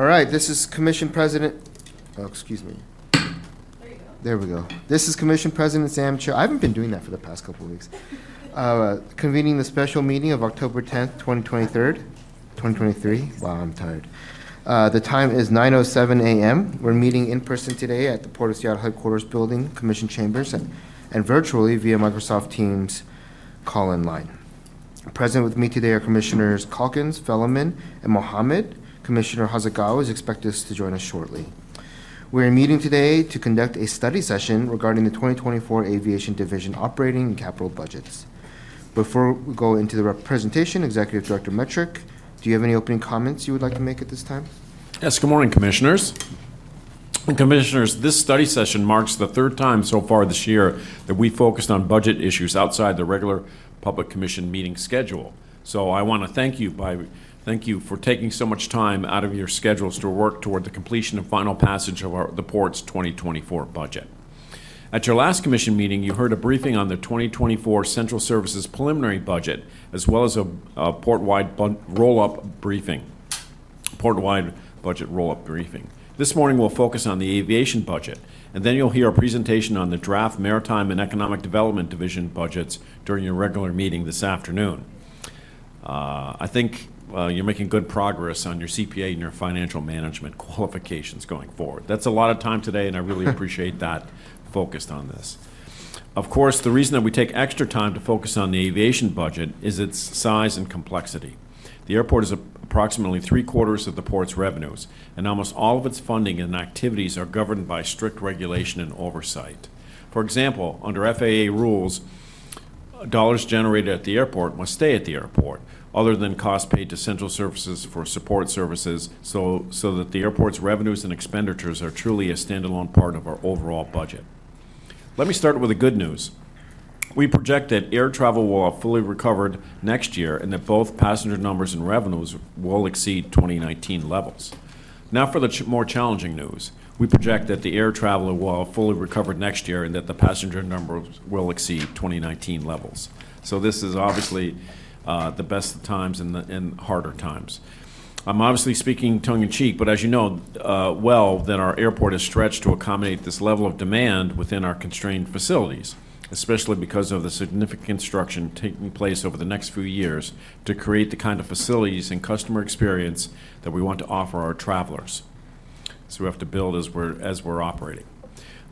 All right, this is Commission President. Oh, excuse me. There we go. This is Commission President Sam Cho. I haven't been doing that for the past couple of weeks. Convening the special meeting of October 10th, 2023. Wow, I'm tired. The time is 9:07 a.m. We're meeting in person today at the Port of Seattle Headquarters Building, Commission Chambers, and virtually via Microsoft Teams call-in line. Present with me today are Commissioners Calkins, Felleman, and Mohammed. Commissioner Hasegawa is expected to join us shortly. We are meeting today to conduct a study session regarding the 2024 Aviation Division operating and capital budgets. Before we go into the presentation, Executive Director Metruck, do you have any opening comments you would like to make at this time? Yes, good morning, Commissioners. Commissioners, this study session marks the third time so far this year that we focused on budget issues outside the regular Public Commission meeting schedule. So I want to thank you for taking so much time out of your schedules to work toward the completion and final passage of the Port's 2024 budget. At your last Commission meeting, you heard a briefing on the 2024 Central Services preliminary budget, as well as a port-wide roll-up briefing. This morning, we'll focus on the aviation budget, and then you'll hear a presentation on the draft Maritime and Economic Development Division budgets during your regular meeting this afternoon. I think you're making good progress on your CPA and your financial management qualifications going forward. That's a lot of time today, and I really appreciate that focused on this. Of course, the reason that we take extra time to focus on the aviation budget is its size and complexity. The airport is approximately 3/4 of the port's revenues, and almost all of its funding and activities are governed by strict regulation and oversight. For example, under FAA rules, dollars generated at the airport must stay at the airport, other than costs paid to Central Services for support services, so that the airport's revenues and expenditures are truly a standalone part of our overall budget. Let me start with the good news. We project that air travel will have fully recovered next year and that both passenger numbers and revenues will exceed 2019 levels. Now for the more challenging news. We project that the air traveler will have fully recovered next year and that the passenger numbers will exceed 2019 levels. So this is obviously the best of times and harder times. I'm obviously speaking tongue-in-cheek, but as you know well, that our airport is stretched to accommodate this level of demand within our constrained facilities, especially because of the significant construction taking place over the next few years to create the kind of facilities and customer experience that we want to offer our travelers. So we have to build as we're operating.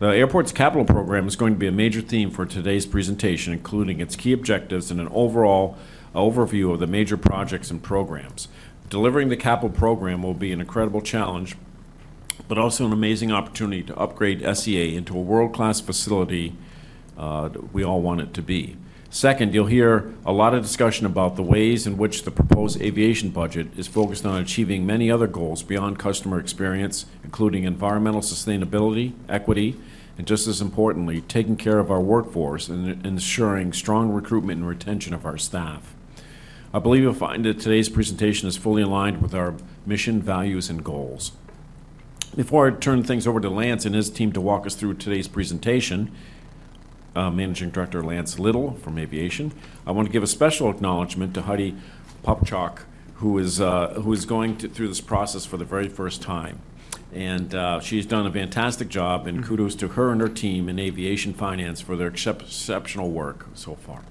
The airport's capital program is going to be a major theme for today's presentation, including its key objectives and an overall overview of the major projects and programs. Delivering the capital program will be an incredible challenge, but also an amazing opportunity to upgrade SEA into a world-class facility we all want it to be. Second, you'll hear a lot of discussion about the ways in which the proposed aviation budget is focused on achieving many other goals beyond customer experience, including environmental sustainability, equity, and just as importantly, taking care of our workforce and ensuring strong recruitment and retention of our staff. I believe you'll find that today's presentation is fully aligned with our mission, values, and goals. Before I turn things over to Lance and his team to walk us through today's presentation, Managing Director Lance Little from Aviation, I want to give a special acknowledgement to Huddy Popchalk, who is through this process for the very first time. And she's done a fantastic job, and kudos to her and her team in aviation finance for their exceptional work so far.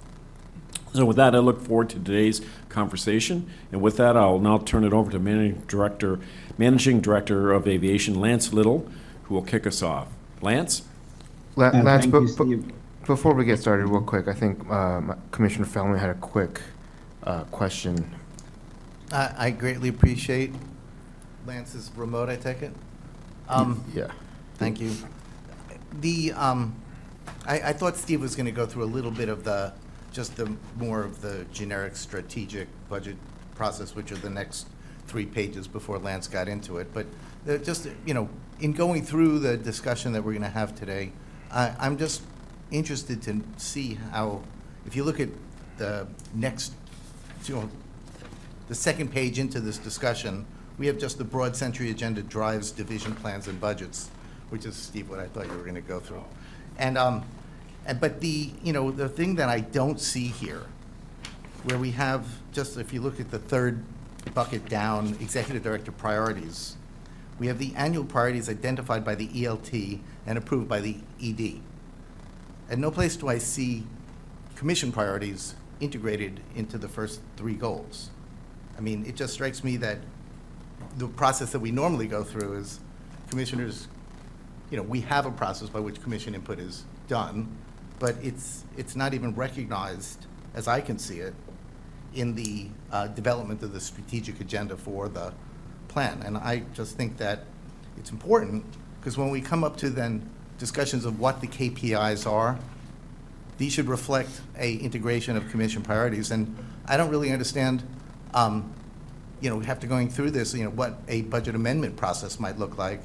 So with that, I look forward to today's conversation. And with that, I'll now turn it over to Managing Director of Aviation, Lance Little, who will kick us off. Lance? Before we get started, real quick, I think Commissioner Felleman had a quick question. I greatly appreciate Lance's remote, I take it? Yeah. Thank you. I thought Steve was going to go through a little bit of the generic strategic budget process, which are the next 3 pages before Lance got into it. But in going through the discussion that we're going to have today, I'm just interested to see how, if you look at the next, the second page into this discussion, we have just the broad century agenda drives division plans and budgets, which is, Steve, what I thought you were going to go through. But the thing that I don't see here, where we have, just if you look at the third bucket down, executive director priorities, we have the annual priorities identified by the ELT and approved by the ED. At no place do I see commission priorities integrated into the first three goals. I mean, it just strikes me that the process that we normally go through is commissioners, you know, we have a process by which commission input is done, but it's not even recognized, as I can see it, in the development of the strategic agenda for the plan. And I just think that it's important because when we come up to then discussions of what the KPIs are, these should reflect an integration of commission priorities. And I don't really understand, you know, after going through this, you know, what a budget amendment process might look like.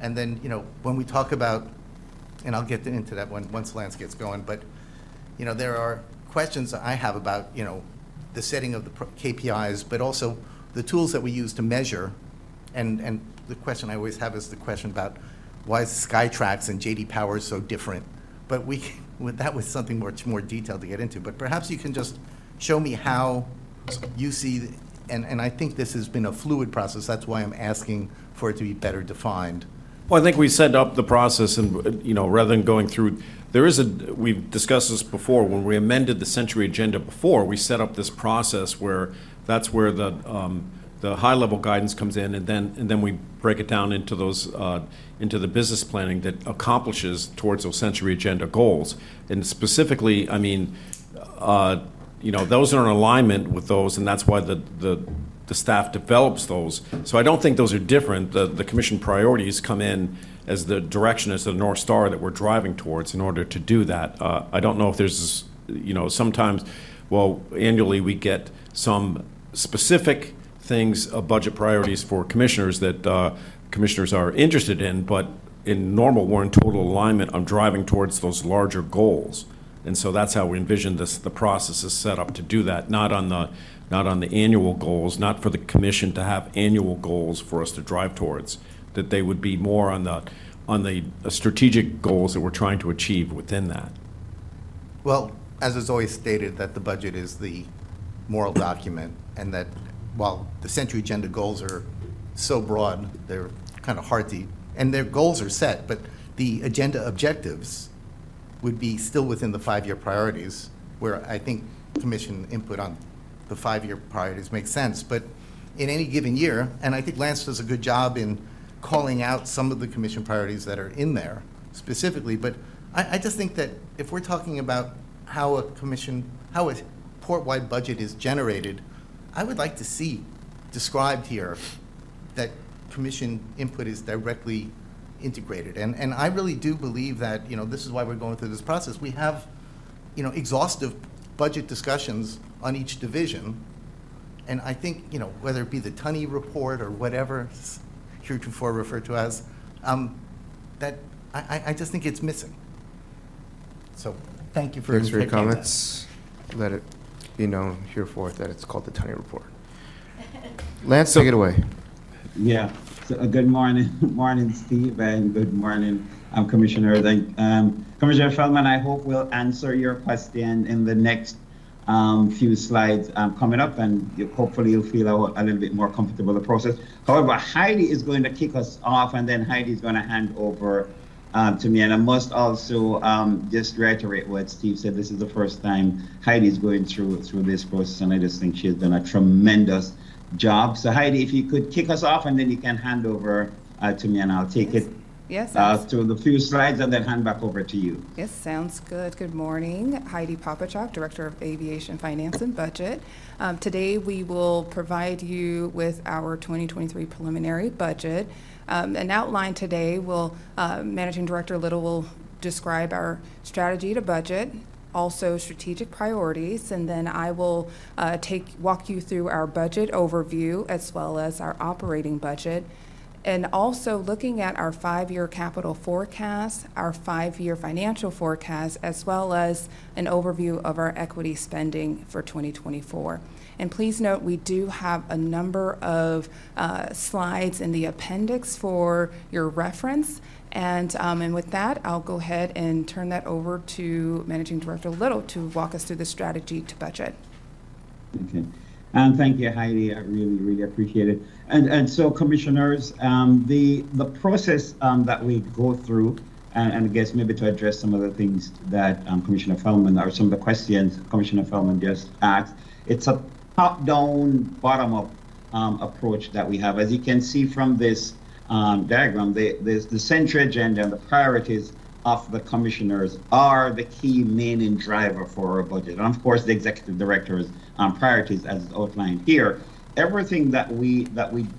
And then, you know, when we talk about, and I'll get into that one once Lance gets going, but, you know, there are questions that I have about, you know, the setting of the KPIs, but also the tools that we use to measure. And the question I always have is the question about why is Skytrax and J.D. Power so different? But we, that was something much more detailed to get into. But perhaps you can just show me how you see, and I think this has been a fluid process. That's why I'm asking for it to be better defined. Well, I think we set up the process, and you know, rather than going through, there is a. We've discussed this before when we amended the Century Agenda. Before we set up this process, where that's where the high-level guidance comes in, and then we break it down into those into the business planning that accomplishes towards those Century Agenda goals. And specifically, I mean, you know, those are in alignment with those, and that's why the staff develops those. So I don't think those are different. The commission priorities come in as the direction, as the North Star that we're driving towards in order to do that. I don't know if there's, you know, sometimes, well, annually we get some specific things, budget priorities for commissioners that commissioners are interested in, but in normal, we're in total alignment on driving towards those larger goals. And so that's how we envision this, the process is set up to do that, not on the annual goals, not for the commission to have annual goals for us to drive towards, that they would be more on the strategic goals that we're trying to achieve within that. Well, as is always stated, that the budget is the moral document, and that while the Century Agenda goals are so broad, they're kind of hard to, and their goals are set, but the agenda objectives would be still within the 5-year priorities, where I think commission input on the 5-year priorities makes sense. But in any given year, and I think Lance does a good job in calling out some of the commission priorities that are in there specifically, but I just think that if we're talking about how a commission, how a port-wide budget is generated, I would like to see described here that commission input is directly integrated. And I really do believe that, you know, this is why we're going through this process. We have, you know, exhaustive budget discussions on each division. And I think, you know, whether it be the Tunney report or whatever it's heretofore referred to as, that I just think it's missing. So thank you for your comments. That. Let it be known hereforth that it's called the Tunney report. Lance, take it away. Yeah. So, good morning. Morning, Steve, and good morning, Commissioner. Commissioner Felleman, I hope we'll answer your question in the next few slides coming up, and hopefully you'll feel a little bit more comfortable with the process. However, Heidi is going to kick us off, and then Heidi is going to hand over to me. And I must also just reiterate what Steve said. This is the first time Heidi's going through this process, and I just think she's done a tremendous job. So Heidi, if you could kick us off, and then you can hand over to me, and I'll take it to the few slides and then hand back over to you. Yes, sounds good. Good morning. Heidi Popachok, Director of Aviation Finance and Budget. Today we will provide you with our 2023 preliminary budget. An outline today will, Managing Director Little will describe our strategy to budget, also strategic priorities, and then I will walk you through our budget overview as well as our operating budget, and also looking at our 5-year capital forecast, our 5-year financial forecast, as well as an overview of our equity spending for 2024. And please note, we do have a number of slides in the appendix for your reference. And with that, I'll go ahead and turn that over to Managing Director Little to walk us through the strategy to budget. Okay. And thank you, Heidi. I really, really appreciate it. And so, commissioners, the process that we go through, and I guess maybe to address some of the things that Commissioner Felleman, or some of the questions Commissioner Felleman just asked, it's a top-down, bottom-up approach that we have. As you can see from this diagram, the central agenda and the priorities of the commissioners are the key main driver for our budget. And of course, the executive director's priorities, as outlined here. Everything that we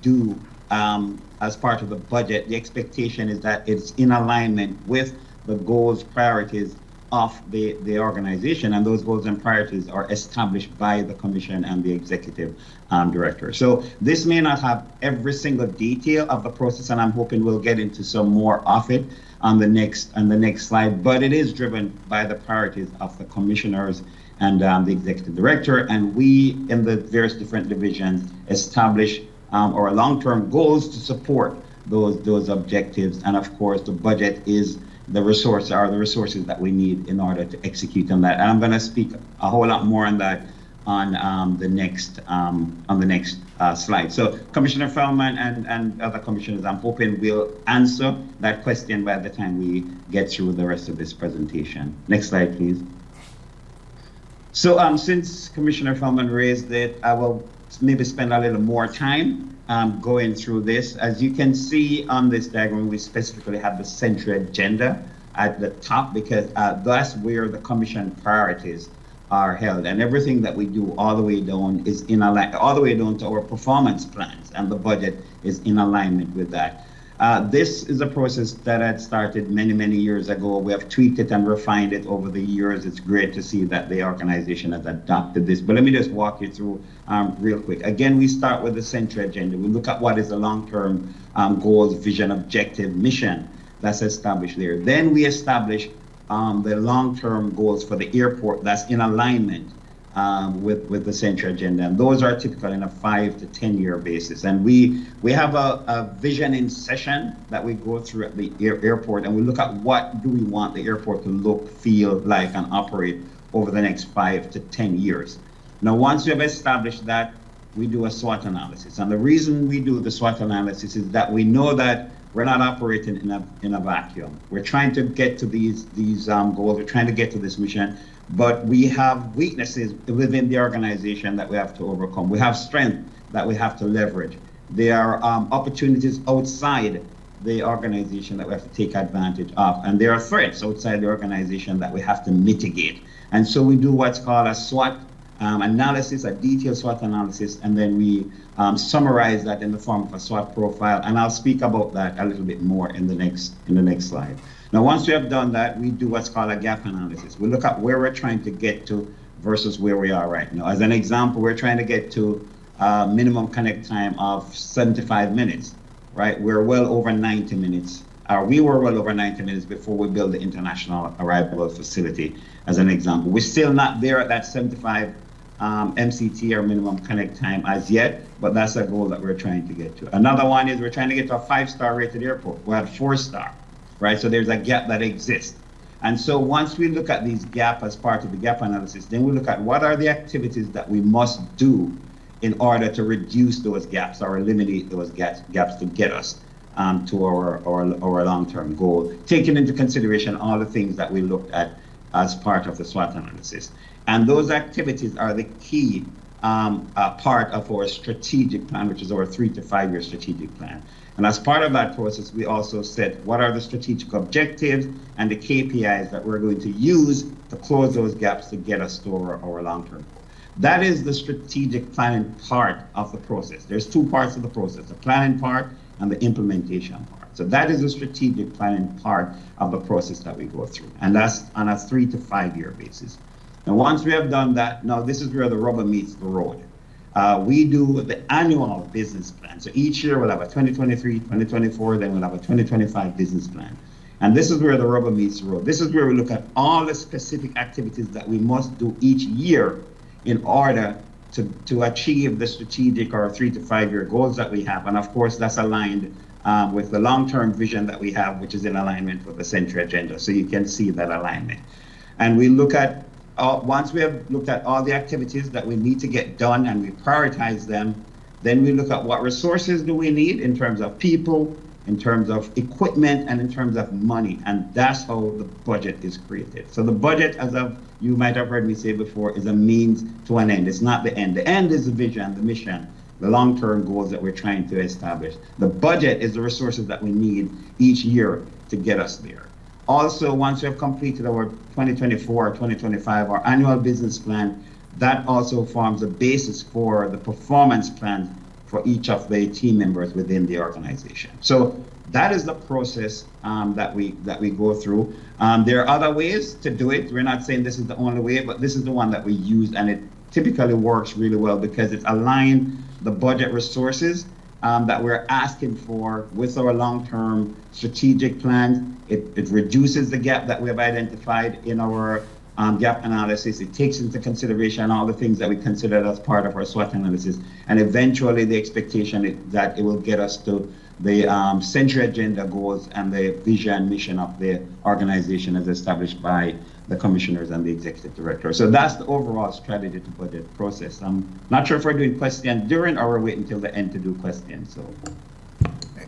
do as part of the budget, the expectation is that it's in alignment with the goals, priorities of the organization, and those goals and priorities are established by the commission and the executive director. So this may not have every single detail of the process, and I'm hoping we'll get into some more of it on the next slide, but it is driven by the priorities of the commissioners and the executive director, and we in the various different divisions establish our long-term goals to support those objectives. And of course, the budget is the resources that we need in order to execute on that. And I'm going to speak a whole lot more on that on the next slide. So Commissioner Felleman and other commissioners, I'm hoping we'll answer that question by the time we get through the rest of this presentation. Next slide, please. So since Commissioner Felleman raised it, I will maybe spend a little more time going through this. As you can see on this diagram, we specifically have the central agenda at the top, because that's where the commission priorities are held, and everything that we do all the way down is in alignment, all the way down to our performance plans, and the budget is in alignment with that. This is a process that had started many years ago. We have tweaked it and refined it over the years. It's great to see that the organization has adopted this, but let me just walk you through real quick. Again, we start with the central agenda. We look at what is the long-term goals, vision, objective, mission that's established there. Then we establish the long-term goals for the airport that's in alignment with the central agenda, and those are typical in a 5 to 10 year basis. And we have a visioning session that we go through at the airport, and we look at what do we want the airport to look, feel like, and operate over the next 5 to 10 years. Now, once we have established that, we do a SWOT analysis, and the reason we do the SWOT analysis is that we know that we're not operating in a vacuum. We're trying to get to these goals. We're trying to get to this mission, but we have weaknesses within the organization that we have to overcome. We have strength that we have to leverage. There are opportunities outside the organization that we have to take advantage of, and there are threats outside the organization that we have to mitigate. And so we do what's called a SWOT analysis, a detailed SWOT analysis, and then we summarize that in the form of a SWOT profile, and I'll speak about that a little bit more in the next slide. Now, once we have done that, we do what's called a gap analysis. We look at where we're trying to get to versus where we are right now. As an example, we're trying to get to a minimum connect time of 75 minutes, right? We're well over 90 minutes. We were well over 90 minutes before we built the international arrival facility, as an example. We're still not there at that 75 MCT, or minimum connect time, as yet, but that's a goal that we're trying to get to. Another one is we're trying to get to a 5-star rated airport. We're at 4-star, right? So there's a gap that exists. And so once we look at these gaps as part of the gap analysis, then we look at what are the activities that we must do in order to reduce those gaps or eliminate those gaps to get us to our long-term goal, taking into consideration all the things that we looked at as part of the SWOT analysis. And those activities are the key part of our strategic plan, which is our 3 to 5 year strategic plan. And as part of that process, we also set what are the strategic objectives and the KPIs that we're going to use to close those gaps to get us to our long-term goal. That is the strategic planning part of the process. There's two parts of the process, the planning part and the implementation part. So that is the strategic planning part of the process that we go through, and that's on a 3 to 5 year basis. Now, once we have done that, now this is where the rubber meets the road. We do the annual business plan. So each year we'll have a 2023, 2024, then we'll have a 2025 business plan. And this is where the rubber meets the road. This is where we look at all the specific activities that we must do each year in order to achieve the strategic or 3 to 5 year goals that we have. And of course, that's aligned with the long-term vision that we have, which is in alignment with the central agenda. So you can see that alignment. And we look at once we have looked at all the activities that we need to get done and we prioritize them, then we look at what resources do we need in terms of people, in terms of equipment, and in terms of money. And that's how the budget is created. So the budget, as you might have heard me say before, is a means to an end. It's not the end. The end is the vision, the mission, the long-term goals that we're trying to establish. The budget is the resources that we need each year to get us there. Also, once we have completed our 2024 or 2025, our annual business plan, that also forms a basis for the performance plan for each of the team members within the organization. So that is the process that we go through. There are other ways to do it. We're not saying this is the only way, but this is the one that we use, and it typically works really well because it's aligned the budget resources that we're asking for with our long-term strategic plans. It reduces the gap that we have identified in our gap analysis. It takes into consideration all the things that we considered as part of our SWOT analysis, and eventually the expectation is that it will get us to the central agenda goals and the vision and mission of the organization as established by the commissioners and the executive director. So that's the overall strategy to budget process. I'm not sure if we're doing questions during or we're waiting until the end to do questions. So.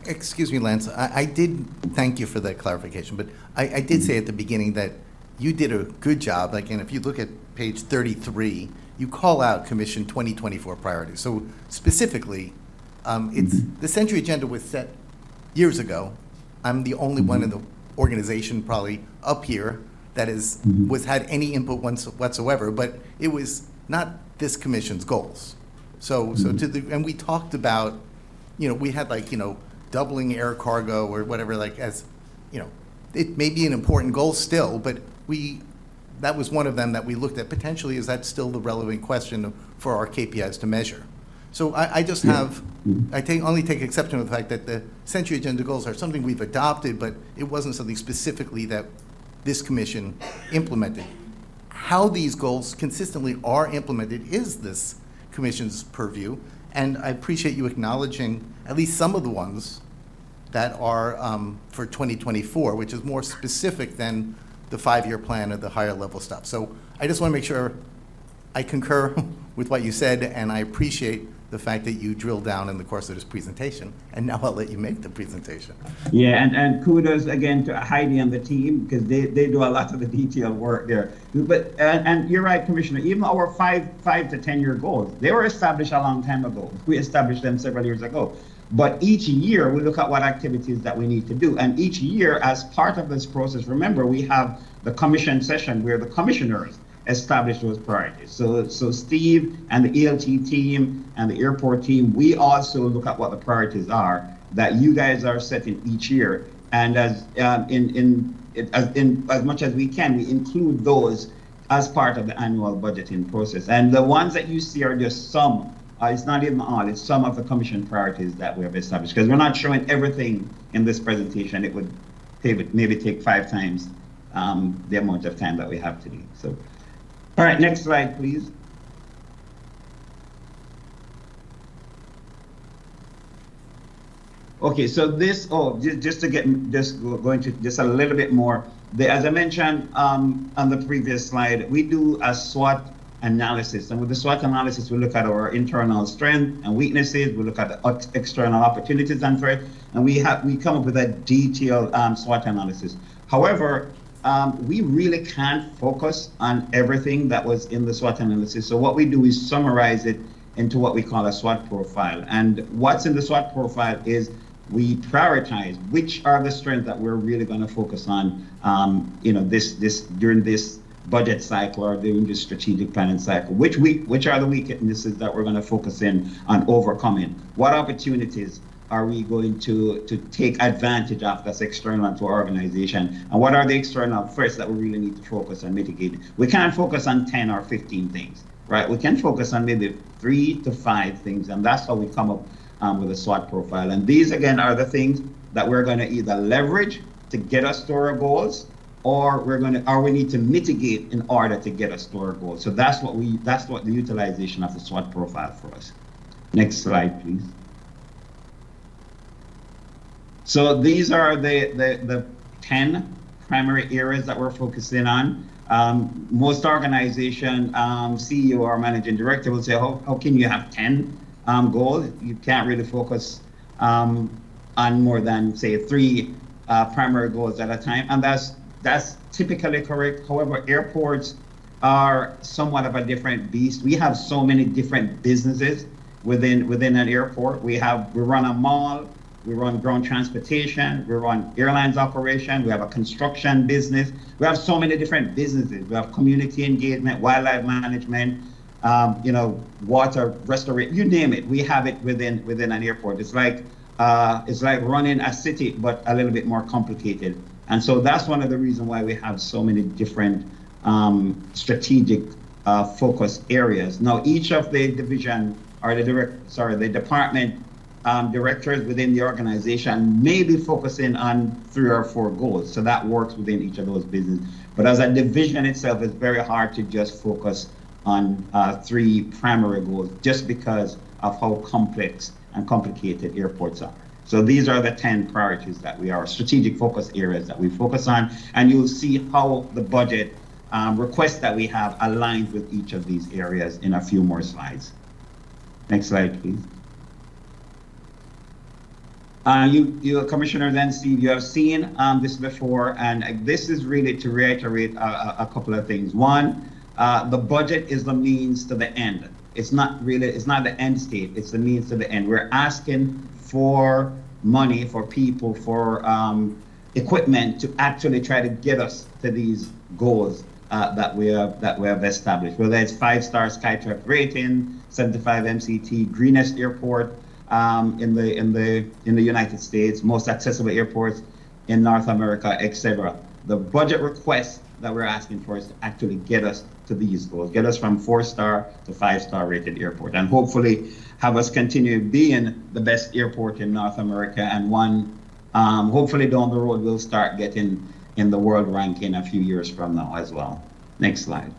Excuse me, Lance. I did thank you for that clarification, but I did say at the beginning that you did a good job, like, and if you look at page 33, you call out Commission 2024 priorities. So specifically, it's the Century Agenda was set years ago. I'm the only one in the organization probably up here that is had any input whatsoever, but it was not this Commission's goals. So and we talked about, you know, we had like, you know, doubling air cargo or whatever, like as, you know, it may be an important goal still, but that was one of them that we looked at. Potentially, is that still the relevant question for our KPIs to measure? So I only take exception with the fact that the Century Agenda goals are something we've adopted, but it wasn't something specifically that this commission implemented. How these goals consistently are implemented is this commission's purview, and I appreciate you acknowledging at least some of the ones that are for 2024, which is more specific than the five-year plan or the higher level stuff. So I just want to make sure I concur with what you said, and I appreciate the fact that you drilled down in the course of this presentation. And now I'll let you make the presentation. Yeah, and kudos again to Heidi and the team, because they do a lot of the detailed work there. But and you're right, Commissioner, even our five to 10 year goals, they were established a long time ago. We established them several years ago. But each year, we look at what activities that we need to do. And each year, as part of this process, remember, we have the commission session where the commissioners establish those priorities. So Steve and the ELT team and the airport team, we also look at what the priorities are that you guys are setting each year. And as much as we can, we include those as part of the annual budgeting process. And the ones that you see are just some. It's not even all, it's some of the commission priorities that we have established, because we're not showing everything in this presentation. It would maybe take 5 times the amount of time that we have today. So, all right, next slide, please. Okay, so this, just to go into a little bit more, as I mentioned on the previous slide, we do a SWOT analysis, and with the SWOT analysis, we look at our internal strengths and weaknesses. We look at the external opportunities and threats, and we come up with a detailed SWOT analysis. However, we really can't focus on everything that was in the SWOT analysis. So what we do is summarize it into what we call a SWOT profile. And what's in the SWOT profile is we prioritize which are the strengths that we're really going to focus on. You know, during this budget cycle or doing the strategic planning cycle, which are the weaknesses that we're going to focus in on overcoming? What opportunities are we going to take advantage of that's external to our organization? And what are the external threats that we really need to focus on mitigating? We can't focus on 10 or 15 things, right? We can focus on maybe 3 to 5 things, and that's how we come up with a SWOT profile. And these, again, are the things that we're going to either leverage to get us to our goals, or we need to mitigate in order to get us to our goal. So that's what the utilization of the SWOT profile for us. Next slide, please. So these are the 10 primary areas that we're focusing on. Most organization CEO or managing director will say, how can you have 10 goals? You can't really focus on more than, say, 3 primary goals at a time. And that's typically correct. However, airports are somewhat of a different beast. We have so many different businesses within an airport. We run a mall, we run ground transportation, we run airlines operation, we have a construction business. We have so many different businesses. We have community engagement, wildlife management, water restoration, you name it. We have it within an airport. It's like running a city, but a little bit more complicated. And so that's one of the reasons why we have so many different strategic focus areas. Now, each of the division or the department directors within the organization may be focusing on 3 or 4 goals. So that works within each of those businesses. But as a division itself, it's very hard to just focus on 3 primary goals just because of how complex and complicated airports are. So these are the 10 priorities that we are, strategic focus areas that we focus on, and you'll see how the budget requests that we have aligned with each of these areas in a few more slides. Next slide, please. You Commissioner then, Steve, you have seen this before, and this is really to reiterate a couple of things. One, the budget is the means to the end. It's not the end state, it's the means to the end. We're asking for money, for people, for equipment to actually try to get us to these goals that we have established. Whether it's 5-star Skytrax rating, 75 MCT, greenest airport in the United States, most accessible airports in North America, etc. The budget request that we're asking for is to actually get us to these goals, get us from 4-star to 5-star rated airport, and hopefully have us continue being the best airport in North America, and one hopefully down the road we'll start getting in the world ranking a few years from now as well. Next slide.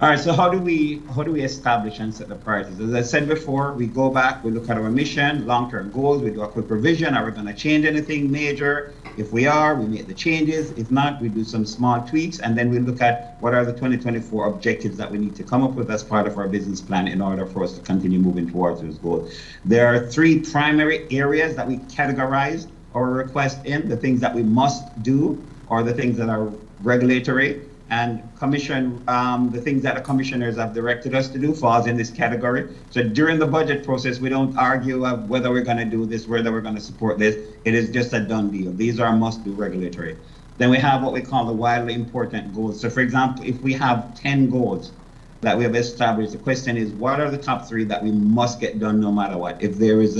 All right, so how do we establish and set the priorities? As I said before, we go back, we look at our mission, long-term goals, we do a quick revision. Are we going to change anything major? If we are, we make the changes. If not, we do some small tweaks, and then we look at what are the 2024 objectives that we need to come up with as part of our business plan in order for us to continue moving towards those goals. There are 3 primary areas that we categorize our request in, the things that we must do or the things that are regulatory. And commission, the things that the commissioners have directed us to do falls in this category. So during the budget process, we don't argue of whether we're going to do this, whether we're going to support this. It is just a done deal. These are must-do regulatory. Then we have what we call the wildly important goals. So for example, if we have 10 goals that we have established, the question is, what are the top 3 that we must get done no matter what? If there is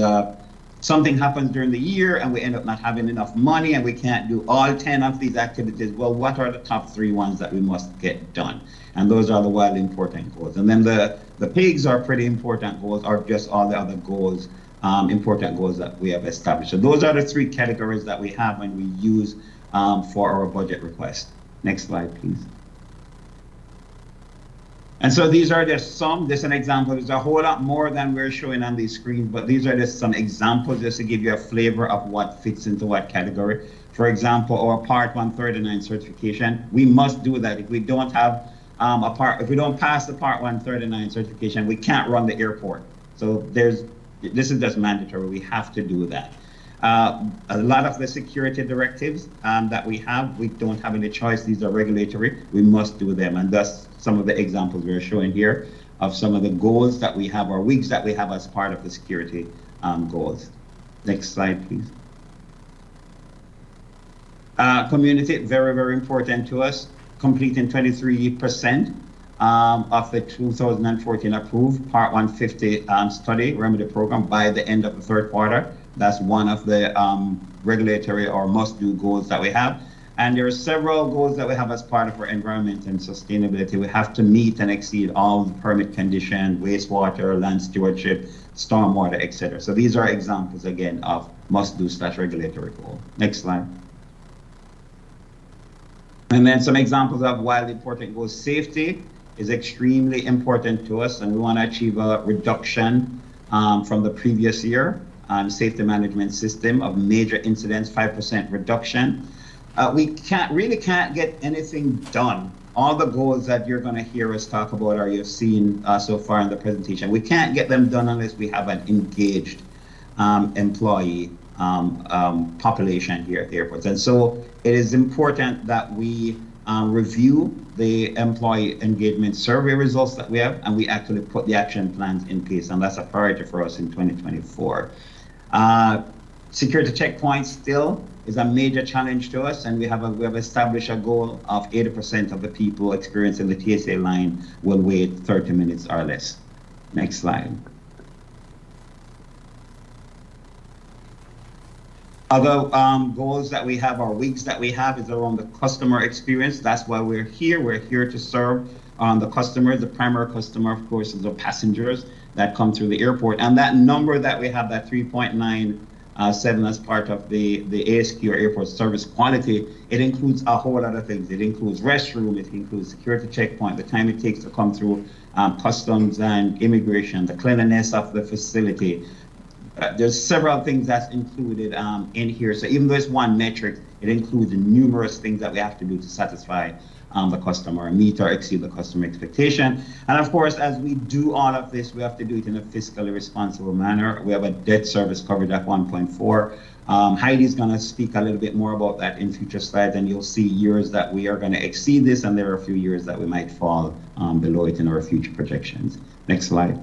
something happens during the year and we end up not having enough money and we can't do all 10 of these activities, well, what are the top 3 ones that we must get done? And those are the wildly important goals. And then the PIGs are pretty important goals, or just all the other goals, important goals that we have established. So those are the 3 categories that we have when we use for our budget request. Next slide, please. And so these are just some, just an example. There's a whole lot more than we're showing on these screens, but these are just some examples just to give you a flavor of what fits into what category. For example, our Part 139 certification, we must do that. If we don't have if we don't pass the Part 139 certification, we can't run the airport. So this is just mandatory. We have to do that. A lot of the security directives that we don't have any choice. These are regulatory. We must do them. And thus, some of the examples we're showing here of some of the goals that we have or weeks that we have as part of the security goals. Next slide, please. Community, very, very important to us. Completing 23% of the 2014 approved Part 150 study remedy program by the end of the 3rd quarter. That's one of the regulatory or must-do goals that we have. And there are several goals that we have as part of our environment and sustainability. We have to meet and exceed all the permit condition, wastewater, land stewardship, stormwater, etc. So these are examples, again, of must-do / regulatory goal. Next slide. And then some examples of wildly important goals. Safety is extremely important to us, and we want to achieve a reduction from the previous year. safety management system of major incidents, 5% reduction. We really can't get anything done. All the goals that you're going to hear us talk about or you've seen so far in the presentation, we can't get them done unless we have an engaged employee population here at the airports. And so it is important that we review the employee engagement survey results that we have, and we actually put the action plans in place, and that's a priority for us in 2024. Security checkpoints still is a major challenge to us, and we have established a goal of 80% of the people experiencing the TSA line will wait 30 minutes or less. Next slide. Other goals that we have or weeks that we have is around the customer experience. That's why we're here. We're here to serve the customer. The primary customer, of course, is the passengers that come through the airport. And that number that we have, that 3.97 as part of the ASQ or airport service quality, it includes a whole lot of things. It includes restroom, it includes security checkpoint, the time it takes to come through customs and immigration, the cleanliness of the facility. There's several things that's included in here. So even though it's one metric, it includes numerous things that we have to do to satisfy the customer, meet or exceed the customer expectation. And of course, as we do all of this, we have to do it in a fiscally responsible manner. We have a debt service coverage at 1.4. Heidi's going to speak a little bit more about that in future slides, and you'll see years that we are going to exceed this, and there are a few years that we might fall below it in our future projections. Next slide.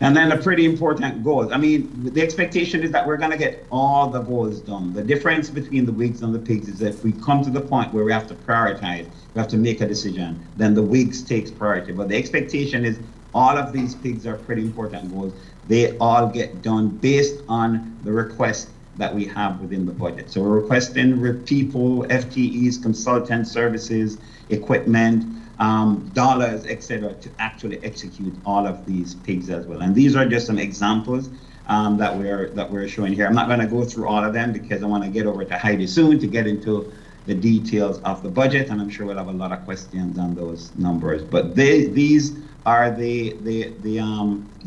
And then the pretty important goals. I mean, the expectation is that we're going to get all the goals done. The difference between the wigs and the pigs is that if we come to the point where we have to prioritize, we have to make a decision, then the wigs takes priority. But the expectation is all of these pigs are pretty important goals. They all get done based on the request that we have within the budget. So we're requesting people, FTEs, consultant services, equipment, dollars, etc., to actually execute all of these pigs as well. And these are just some examples that we're showing here. I'm not going to go through all of them because I want to get over to Heidi soon to get into the details of the budget, and I'm sure we'll have a lot of questions on those numbers. But these are the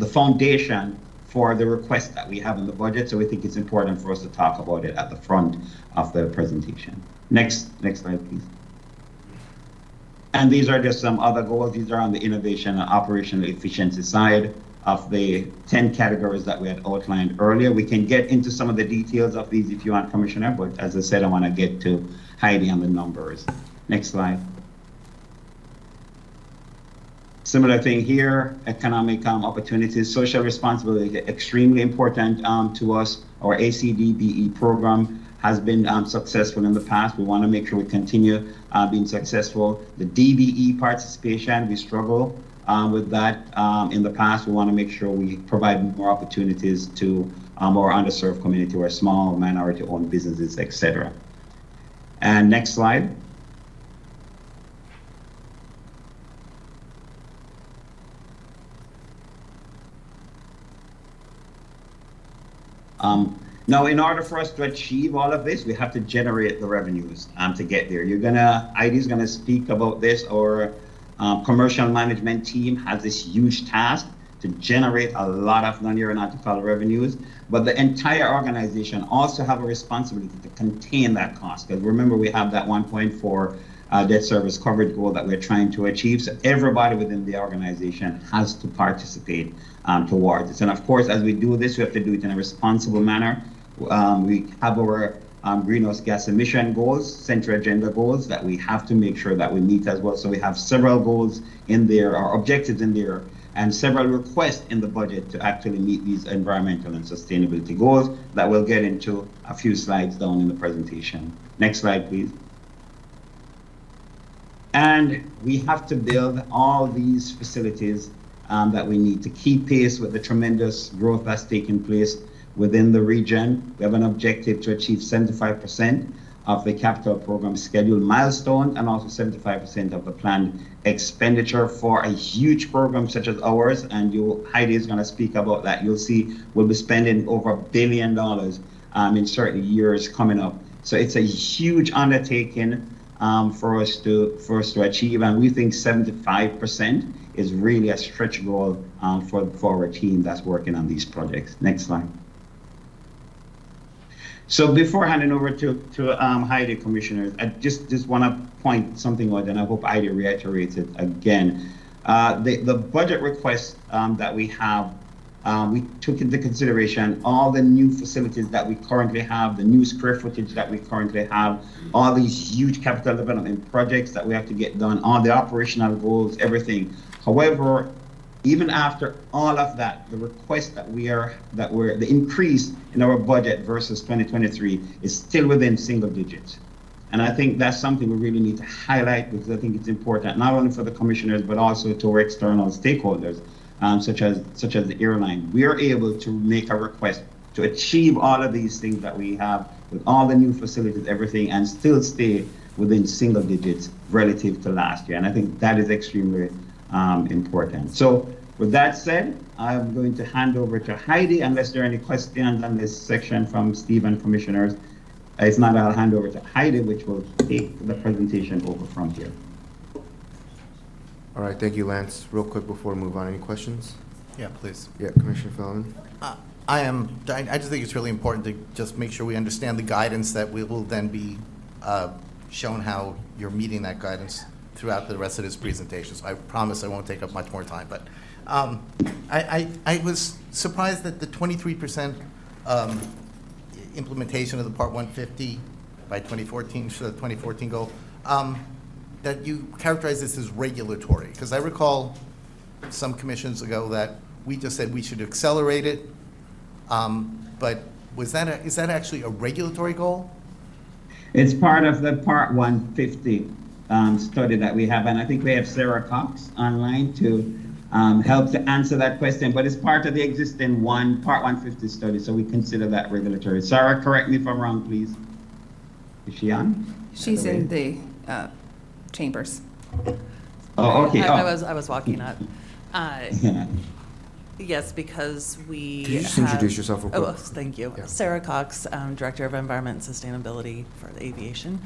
foundation for the request that we have in the budget. So we think it's important for us to talk about it at the front of the presentation. Next slide, please. And these are just some other goals. These are on the innovation and operational efficiency side of the 10 categories that we had outlined earlier. We can get into some of the details of these if you want, Commissioner, but as I said, I want to get to Heidi on the numbers. Next slide. Similar thing here, economic opportunities, social responsibility, extremely important to us. Our ACDBE program has been successful in the past. We want to make sure we continue being successful. The DBE participation, we struggle with that in the past. We want to make sure we provide more opportunities to our underserved community, our small minority-owned businesses, etc. And next slide. Now, in order for us to achieve all of this, we have to generate the revenues to get there. Heidi's gonna speak about this. Our commercial management team has this huge task to generate a lot of non-aeronautical revenues, but the entire organization also have a responsibility to contain that cost. Because remember, we have that 1.4 debt service coverage goal that we're trying to achieve. So everybody within the organization has to participate towards this. And of course, as we do this, we have to do it in a responsible manner. We have our greenhouse gas emission goals, central agenda goals that we have to make sure that we meet as well. So we have several goals in there, or objectives in there, and several requests in the budget to actually meet these environmental and sustainability goals that we'll get into a few slides down in the presentation. Next slide, please. And we have to build all these facilities that we need to keep pace with the tremendous growth that's taking place within the region. We have an objective to achieve 75% of the capital program scheduled milestone and also 75% of the planned expenditure for a huge program such as ours. And Heidi is going to speak about that. You'll see we'll be spending over $1 billion in certain years coming up. So it's a huge undertaking for us to achieve. And we think 75% is really a stretch goal for our team that's working on these projects. Next slide. So before handing over to Heidi, commissioners, I just want to point something out, and I hope Heidi reiterates it again. The budget request that we have, we took into consideration all the new facilities that we currently have, the new square footage that we currently have, all these huge capital development projects that we have to get done, all the operational goals, everything. However, even after all of that, the request the increase in our budget versus 2023 is still within single digits. And I think that's something we really need to highlight, because I think it's important, not only for the commissioners, but also to our external stakeholders, such as the airline. We are able to make a request to achieve all of these things that we have with all the new facilities, everything, and still stay within single digits relative to last year. And I think that is extremely important. So with that said, I'm going to hand over to Heidi, unless there are any questions on this section from Steve and commissioners. If not, I'll hand over to Heidi, which will take the presentation over from here. All right, thank you, Lance. Real quick before we move on, any questions? Yeah, please. Yeah, Commissioner Felleman. I just think it's really important to just make sure we understand the guidance that we will then be shown how you're meeting that guidance throughout the rest of this presentation. So I promise I won't take up much more time, but I was surprised that the 23% implementation of the Part 150 by 2014, so the 2014 goal, that you characterize this as regulatory. Because I recall some commissions ago that we just said we should accelerate it, but is that actually a regulatory goal? It's part of the Part 150 study that we have, and I think we have Sarah Cox online to help to answer that question, but it's part of the existing Part 150 study, so we consider that regulatory. Sarah, correct me if I'm wrong, please. Is she on? She's in the chambers. Oh, okay. I was walking up. Yes, because we Can you just introduce yourself real quick? Oh, thank you. Yeah. Sarah Cox, Director of Environment and Sustainability for the Aviation.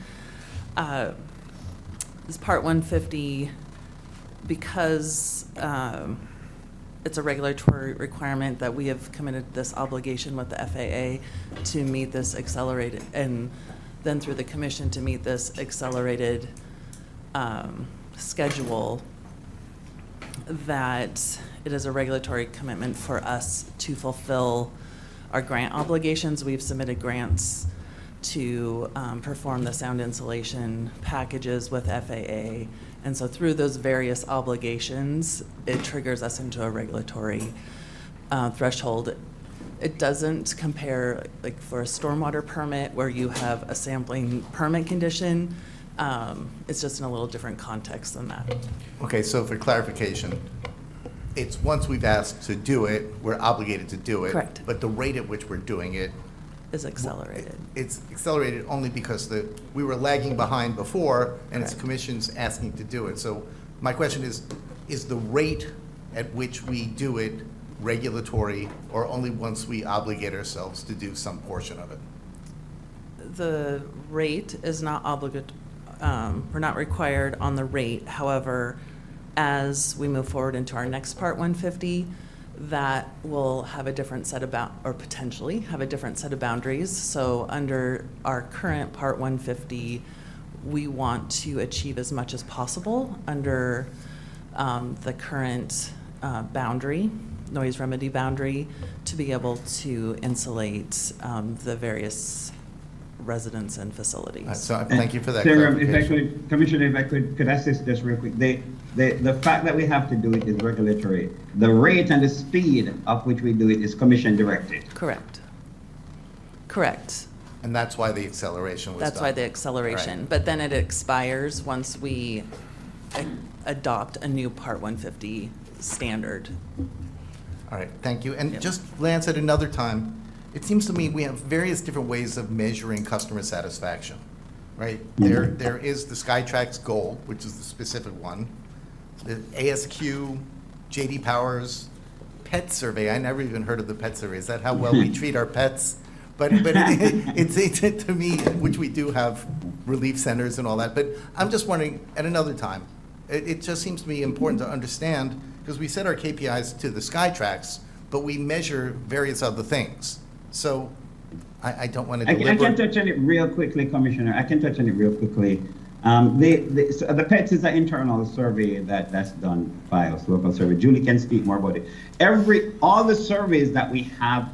This Part 150, because it's a regulatory requirement that we have committed this obligation with the FAA to meet this accelerated, and then through the commission to meet this accelerated schedule, that it is a regulatory commitment for us to fulfill our grant obligations. We've submitted grants to perform the sound insulation packages with FAA. And so through those various obligations, it triggers us into a regulatory threshold. It doesn't compare, like for a stormwater permit where you have a sampling permit condition. It's just in a little different context than that. Okay, so for clarification, it's once we've asked to do it, we're obligated to do it. Correct. But the rate at which we're doing it is accelerated. It's accelerated only because we were lagging behind before, and Correct. It's commission's asking to do it. So my question is the rate at which we do it regulatory, or only once we obligate ourselves to do some portion of it? The rate is not obligated. We're not required on the rate. However, as we move forward into our next Part 150, that will have a different set of boundaries. So under our current Part 150, we want to achieve as much as possible under the current boundary, noise remedy boundary, to be able to insulate the various residents and facilities. So thank you for that. Sarah, if I could, Commissioner, if I could assist just real quick. The fact that we have to do it is regulatory. The rate and the speed of which we do it is commission directed. Correct. And that's why the acceleration was done. Why the acceleration. Right. But then it expires once we adopt a new Part 150 standard. All right, thank you. And just Lance, at another time, it seems to me we have various different ways of measuring customer satisfaction, right? There is the Skytrax goal, which is the specific one. The ASQ, J.D. Power's pet survey. I never even heard of the pet survey. Is that how well we treat our pets? But it's to me, which we do have relief centers and all that. But I'm just wondering, at another time, it just seems to me important to understand because we set our KPIs to the Skytrax, but we measure various other things. So I don't want to deliver. I can touch on it real quickly, Commissioner. I can touch on it real quickly. So the PETS is an internal survey that's done by us, local survey. Julie can speak more about it. All the surveys that we have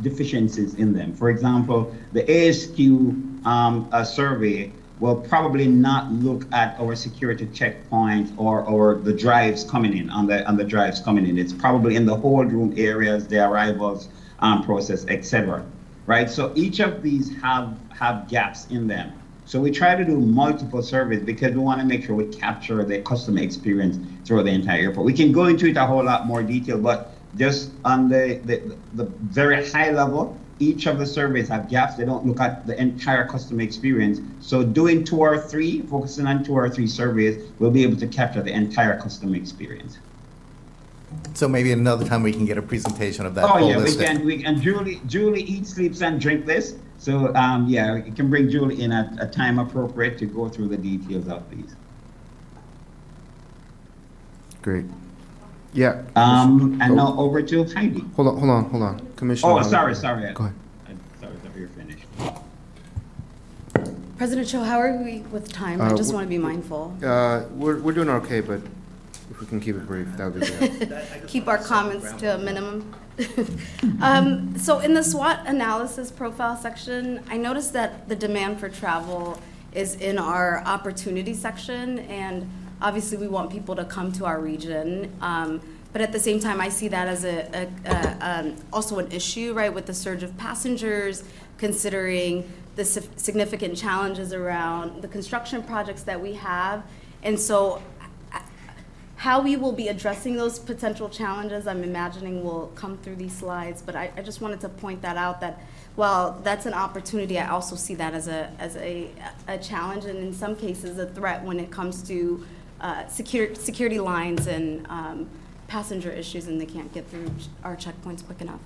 deficiencies in them. For example, the ASQ survey will probably not look at our security checkpoints or the drives coming in, on the drives coming in. It's probably in the hold room areas, the arrivals process, etc. Right? So each of these have gaps in them. So we try to do multiple surveys because we want to make sure we capture the customer experience throughout the entire airport. We can go into it a whole lot more detail, but just on the very high level, each of the surveys have gaps. They don't look at the entire customer experience. So doing two or three, focusing on two or three surveys, we'll be able to capture the entire customer experience. So maybe another time we can get a presentation of that. Oh yeah, we can. Julie eats, sleeps, and drinks this. So yeah, you can bring Julie in at a time appropriate to go through the details of these. Great. Yeah. And now over to Heidi. Hold on, Commissioner. Oh, sorry. Go ahead. Sorry, you're finished. President Cho, how are we with time? I just want to be mindful. We're doing okay, but if we can keep it brief, that would be good. Keep our comments to a minimum. So in the SWOT analysis profile section, I noticed that the demand for travel is in our opportunity section, and obviously we want people to come to our region, but at the same time I see that as also an issue, right, with the surge of passengers, considering the significant challenges around the construction projects that we have. And so how we will be addressing those potential challenges, I'm imagining, will come through these slides, but I just wanted to point that out, that while that's an opportunity, I also see that as a challenge, and in some cases a threat when it comes to security lines and passenger issues, and they can't get through our checkpoints quick enough.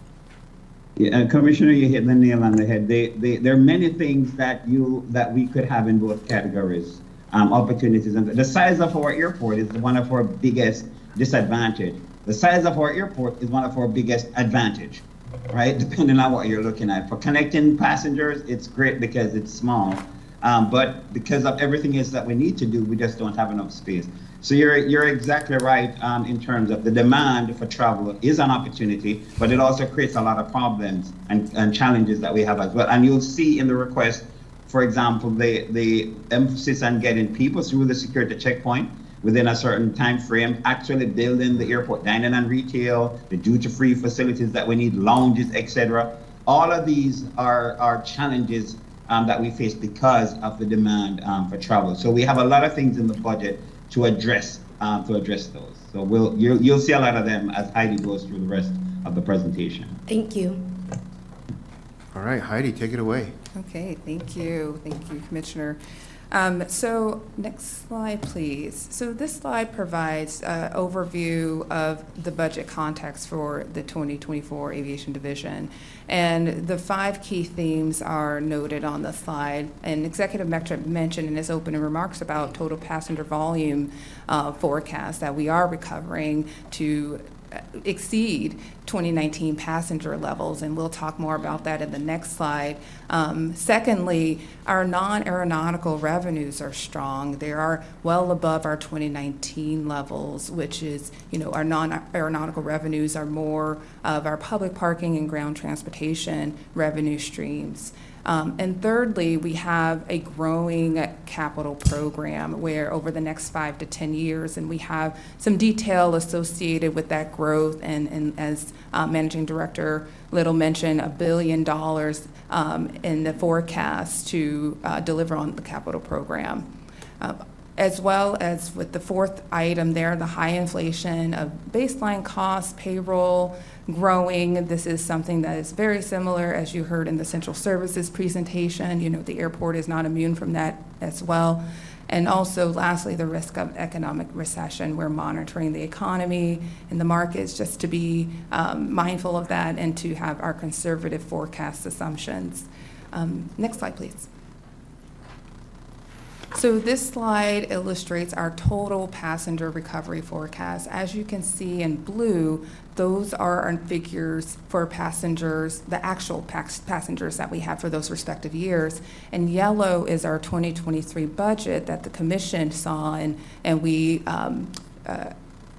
Yeah, Commissioner, you hit the nail on the head. There are many things that we could have in both categories, opportunities, and the size of our airport is one of our biggest disadvantage. The size of our airport is one of our biggest advantage, right? Depending on what you're looking at. For connecting passengers, it's great because it's small, but because of everything else that we need to do, we just don't have enough space. So you're exactly right in terms of the demand for travel is an opportunity, but it also creates a lot of problems and challenges that we have as well. And you'll see in the request, for example, the emphasis on getting people through the security checkpoint within a certain time frame, actually building the airport dining and retail, the duty-free facilities that we need, lounges, etc. All of these are challenges that we face because of the demand for travel. So we have a lot of things in the budget to address those. So you'll see a lot of them as Heidi goes through the rest of the presentation. Thank you. All right, Heidi, take it away. Okay, thank you, Commissioner. So next slide, please. So this slide provides an overview of the budget context for the 2024 Aviation Division. And the 5 key themes are noted on the slide. And Executive Metruck mentioned in his opening remarks about total passenger volume forecast that we are recovering to exceed 2019 passenger levels, and we'll talk more about that in the next slide. Secondly, our non-aeronautical revenues are strong. They are well above our 2019 levels, which is, you know, our non-aeronautical revenues are more of our public parking and ground transportation revenue streams. And thirdly, we have a growing capital program where over the next 5 to 10 years, and we have some detail associated with that growth, and as Managing Director Little mentioned, $1 billion in the forecast to deliver on the capital program. As well as with the 4th item there, the high inflation of baseline costs, payroll growing. This is something that is very similar, as you heard in the Central Services presentation. You know, the airport is not immune from that as well. And also, lastly, the risk of economic recession. We're monitoring the economy and the markets just to be mindful of that and to have our conservative forecast assumptions. Next slide, please. So this slide illustrates our total passenger recovery forecast. As you can see in blue, those are our figures for passengers, the actual passengers that we have for those respective years. And yellow is our 2023 budget that the Commission saw and we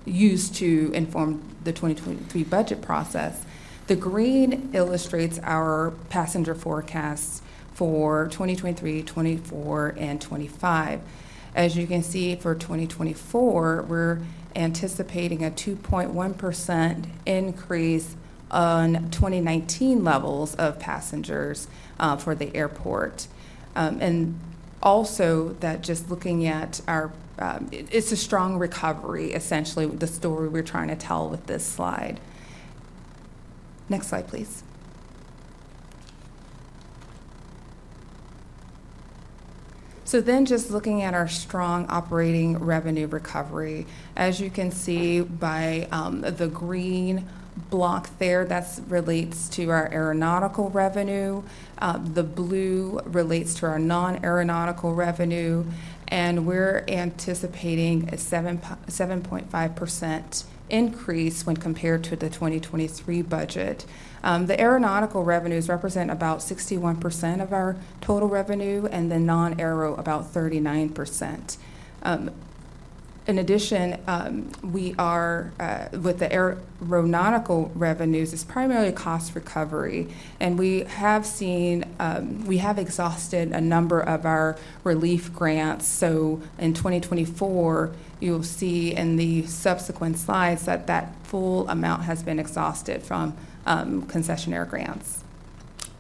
used to inform the 2023 budget process. The green illustrates our passenger forecasts for 2023, 24, and 25. As you can see, for 2024, we're anticipating a 2.1% increase on 2019 levels of passengers for the airport. And also that just looking at our, it's a strong recovery, essentially the story we're trying to tell with this slide. Next slide, please. So then just looking at our strong operating revenue recovery, as you can see by the green block there, that relates to our aeronautical revenue. The blue relates to our non-aeronautical revenue, and we're anticipating a 7.5% increase when compared to the 2023 budget. The aeronautical revenues represent about 61% of our total revenue, and the non-aero about 39%. In addition, we are, with the aeronautical revenues, it's primarily cost recovery. And we have seen, we have exhausted a number of our relief grants. So in 2024, you'll see in the subsequent slides that that full amount has been exhausted from concessionaire grants.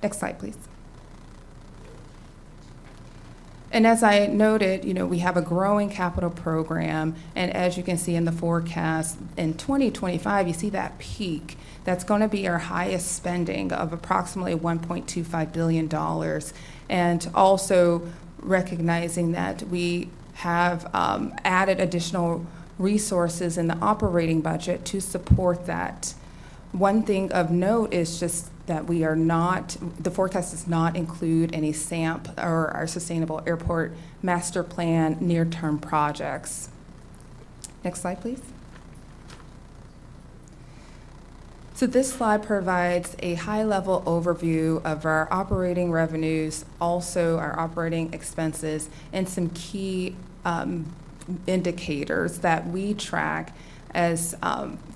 Next slide, please. And as I noted, you know, we have a growing capital program, and as you can see in the forecast, in 2025, you see that peak. That's going to be our highest spending of approximately $1.25 billion. And also recognizing that we have added additional resources in the operating budget to support that. One thing of note is just that we are not, the forecast does not include any SAMP or our Sustainable Airport Master Plan near-term projects. Next slide, please. So this slide provides a high-level overview of our operating revenues, also our operating expenses, and some key indicators that we track as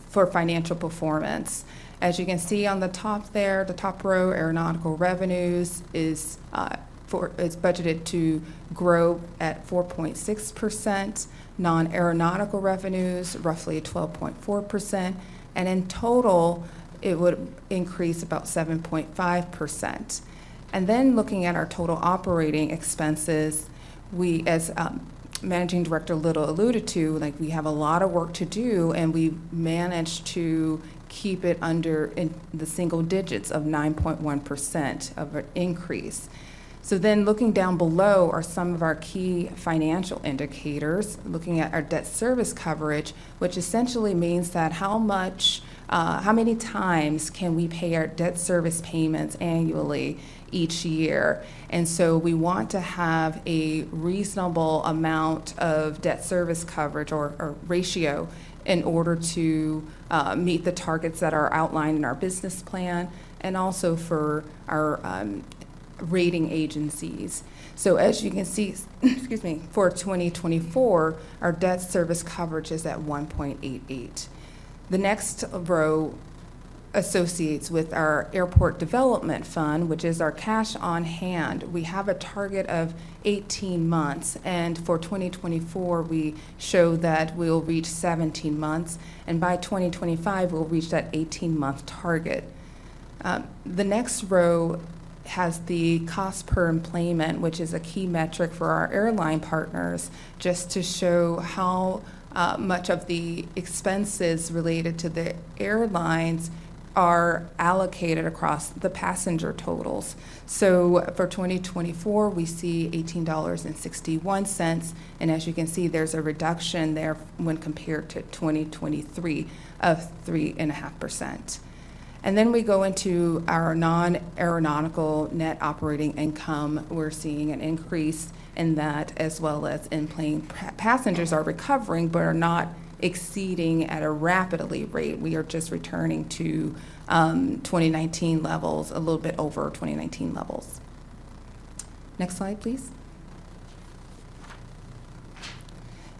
for financial performance. As you can see on the top there, the top row, aeronautical revenues is budgeted to grow at 4.6%, non-aeronautical revenues roughly 12.4%, and in total it would increase about 7.5%. And then looking at our total operating expenses, we, as Managing Director Little alluded to, like, we have a lot of work to do, and we managed to keep it under in the single digits of 9.1% of an increase. So then looking down below are some of our key financial indicators, looking at our debt service coverage, which essentially means that how many times can we pay our debt service payments annually each year. And so we want to have a reasonable amount of debt service coverage or ratio in order to meet the targets that are outlined in our business plan and also for our rating agencies. So as you can see, excuse me, for 2024, our debt service coverage is at 1.88. The next row associates with our airport development fund, which is our cash on hand. We have a target of 18 months, and for 2024 we show that we'll reach 17 months, and by 2025 we'll reach that 18-month target. The next row has the cost per employment, which is a key metric for our airline partners, just to show how much of the expenses related to the airlines are allocated across the passenger totals. So for 2024, we see $18.61, and as you can see, there's a reduction there when compared to 2023 of 3.5%. And then we go into our non-aeronautical net operating income. We're seeing an increase in that, as well as in-plane passengers are recovering but are not exceeding at a rapidly rate. We are just returning to 2019 levels, a little bit over 2019 levels. Next slide, please.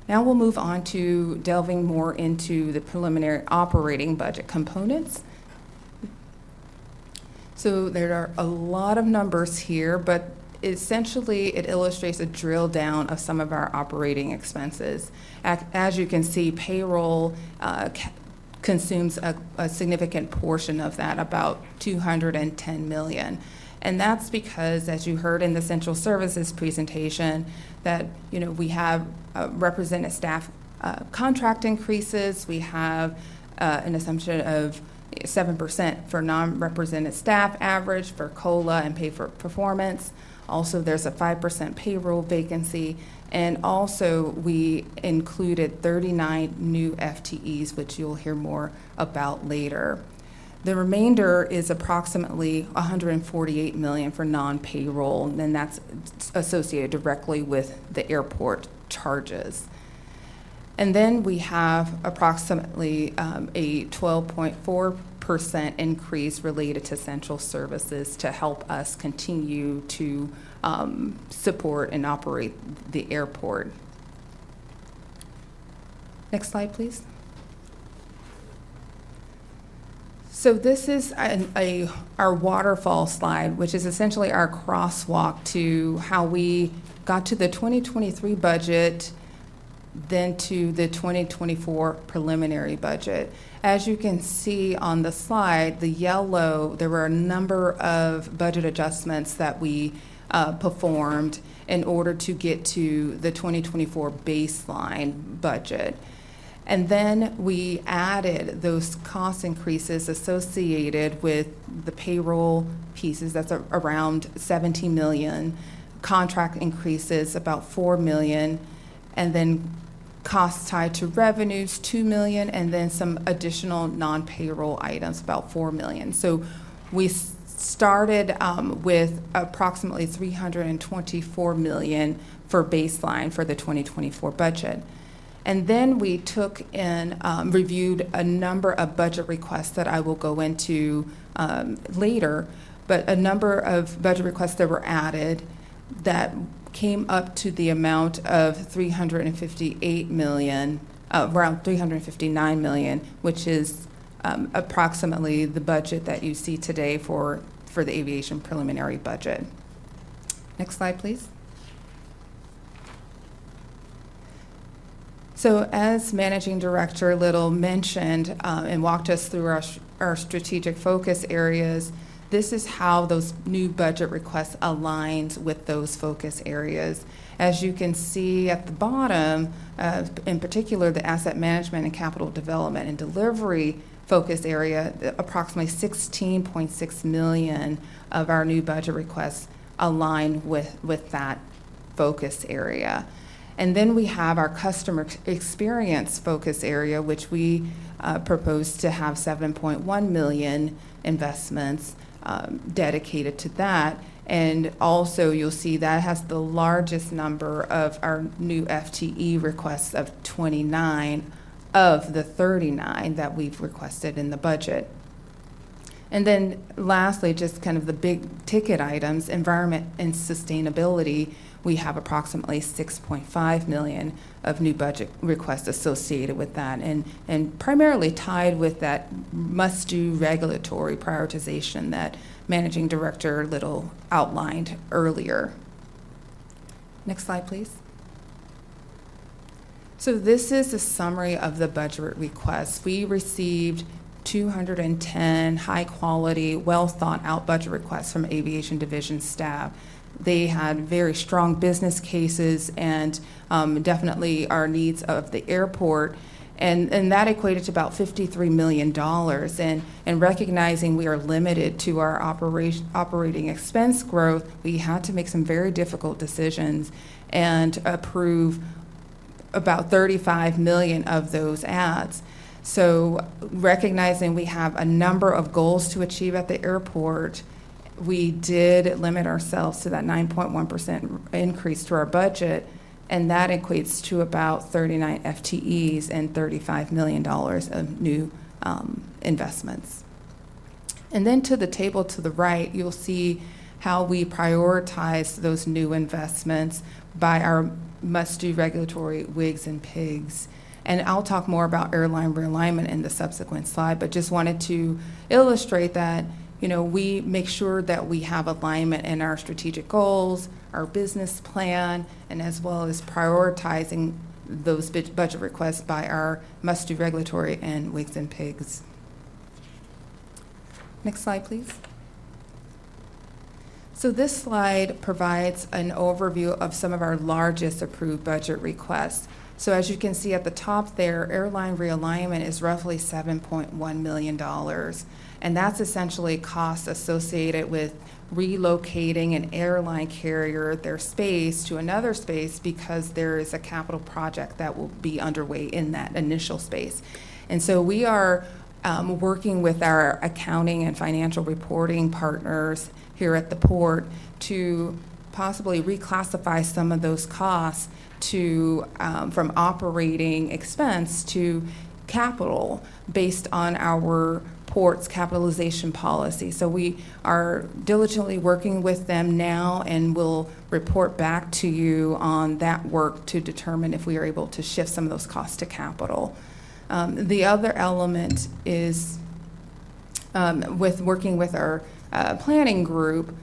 Now we'll move on to delving more into the preliminary operating budget components. So there are a lot of numbers here, but essentially it illustrates a drill down of some of our operating expenses. As you can see, payroll consumes a significant portion of that, about $210 million. And that's because, as you heard in the Central Services presentation, that we have represented staff contract increases, we have an assumption of 7% for non-represented staff average for COLA and pay for performance. Also, there's a 5% payroll vacancy, and also we included 39 new FTEs, which you'll hear more about later. The remainder is approximately $148 million for non-payroll, and that's associated directly with the airport charges. And then we have approximately a 12.4% increase related to Central Services to help us continue to support and operate the airport. Next slide, please. So this is our waterfall slide, which is essentially our crosswalk to how we got to the 2023 budget, then to the 2024 preliminary budget. As you can see on the slide, the yellow, there were a number of budget adjustments that we performed in order to get to the 2024 baseline budget. And then we added those cost increases associated with the payroll pieces, that's around $17 million, contract increases about $4 million, and then costs tied to revenues, $2 million, and then some additional non-payroll items, about $4 million. So we started with approximately $324 million for baseline for the 2024 budget. And then we took and reviewed a number of budget requests that I will go into later, but a number of budget requests that were added that came up to the amount of $358 million, around $359 million, which is approximately the budget that you see today for the aviation preliminary budget. Next slide, please. So as Managing Director Little mentioned and walked us through our strategic focus areas, this is how those new budget requests aligned with those focus areas. As you can see at the bottom, in particular the asset management and capital development and delivery focus area, approximately 16.6 million of our new budget requests aligned with that focus area. And then we have our customer experience focus area, which we propose to have 7.1 million investments dedicated to that. And also you'll see that has the largest number of our new FTE requests of 29 of the 39 that we've requested in the budget. And then lastly, just kind of the big ticket items, environment and sustainability, we have approximately 6.5 million of new budget requests associated with that, and primarily tied with that must-do regulatory prioritization that Managing Director Little outlined earlier. Next slide, please. So this is a summary of the budget requests. We received 210 high-quality, well-thought-out budget requests from Aviation Division staff. They had very strong business cases and definitely our needs of the airport. And that equated to about $53 million. And recognizing we are limited to our operating expense growth, we had to make some very difficult decisions and approve about $35 million of those ads. So recognizing we have a number of goals to achieve at the airport, we did limit ourselves to that 9.1% increase to our budget, and that equates to about 39 FTEs and $35 million of new investments. And then to the table to the right, you'll see how we prioritize those new investments by our must-do regulatory wigs and pigs. And I'll talk more about airline realignment in the subsequent slide, but just wanted to illustrate that, you know, we make sure that we have alignment in our strategic goals, our business plan, and as well as prioritizing those budget requests by our must-do regulatory and wigs and pigs. Next slide, please. So this slide provides an overview of some of our largest approved budget requests. So as you can see at the top there, airline realignment is roughly $7.1 million. And that's essentially costs associated with relocating an airline carrier, their space, to another space because there is a capital project that will be underway in that initial space. And so we are working with our accounting and financial reporting partners here at the port to possibly reclassify some of those costs to from operating expense to capital based on our port's capitalization policy. So we are diligently working with them now and will report back to you on that work to determine if we are able to shift some of those costs to capital. The other element is with working with our planning group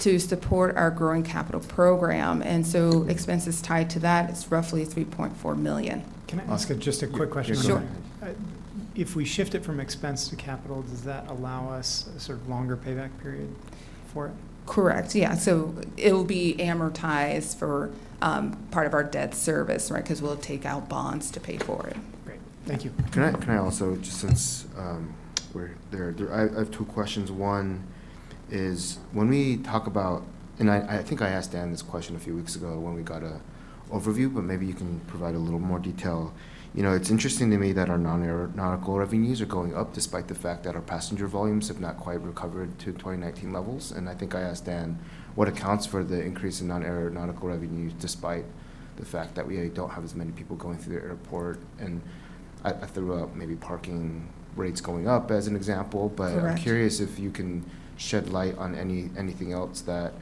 to support our growing capital program, and so expenses tied to that is roughly $3.4 million. Can I ask just a quick question? Sure. If we shift it from expense to capital, does that allow us a sort of longer payback period for it? Correct, yeah, so it will be amortized for part of our debt service, right, because we'll take out bonds to pay for it. Great, thank you. Can I also, just since we're there I have two questions. One is when we talk about, and I think I asked Dan this question a few weeks ago when we got an overview, but maybe you can provide a little more detail. You know, it's interesting to me that our non-aeronautical revenues are going up despite the fact that our passenger volumes have not quite recovered to 2019 levels. And I think I asked Dan what accounts for the increase in non-aeronautical revenues despite the fact that we don't have as many people going through the airport. And I threw out maybe parking rates going up as an example, but correct. I'm curious if you can shed light on anything else. That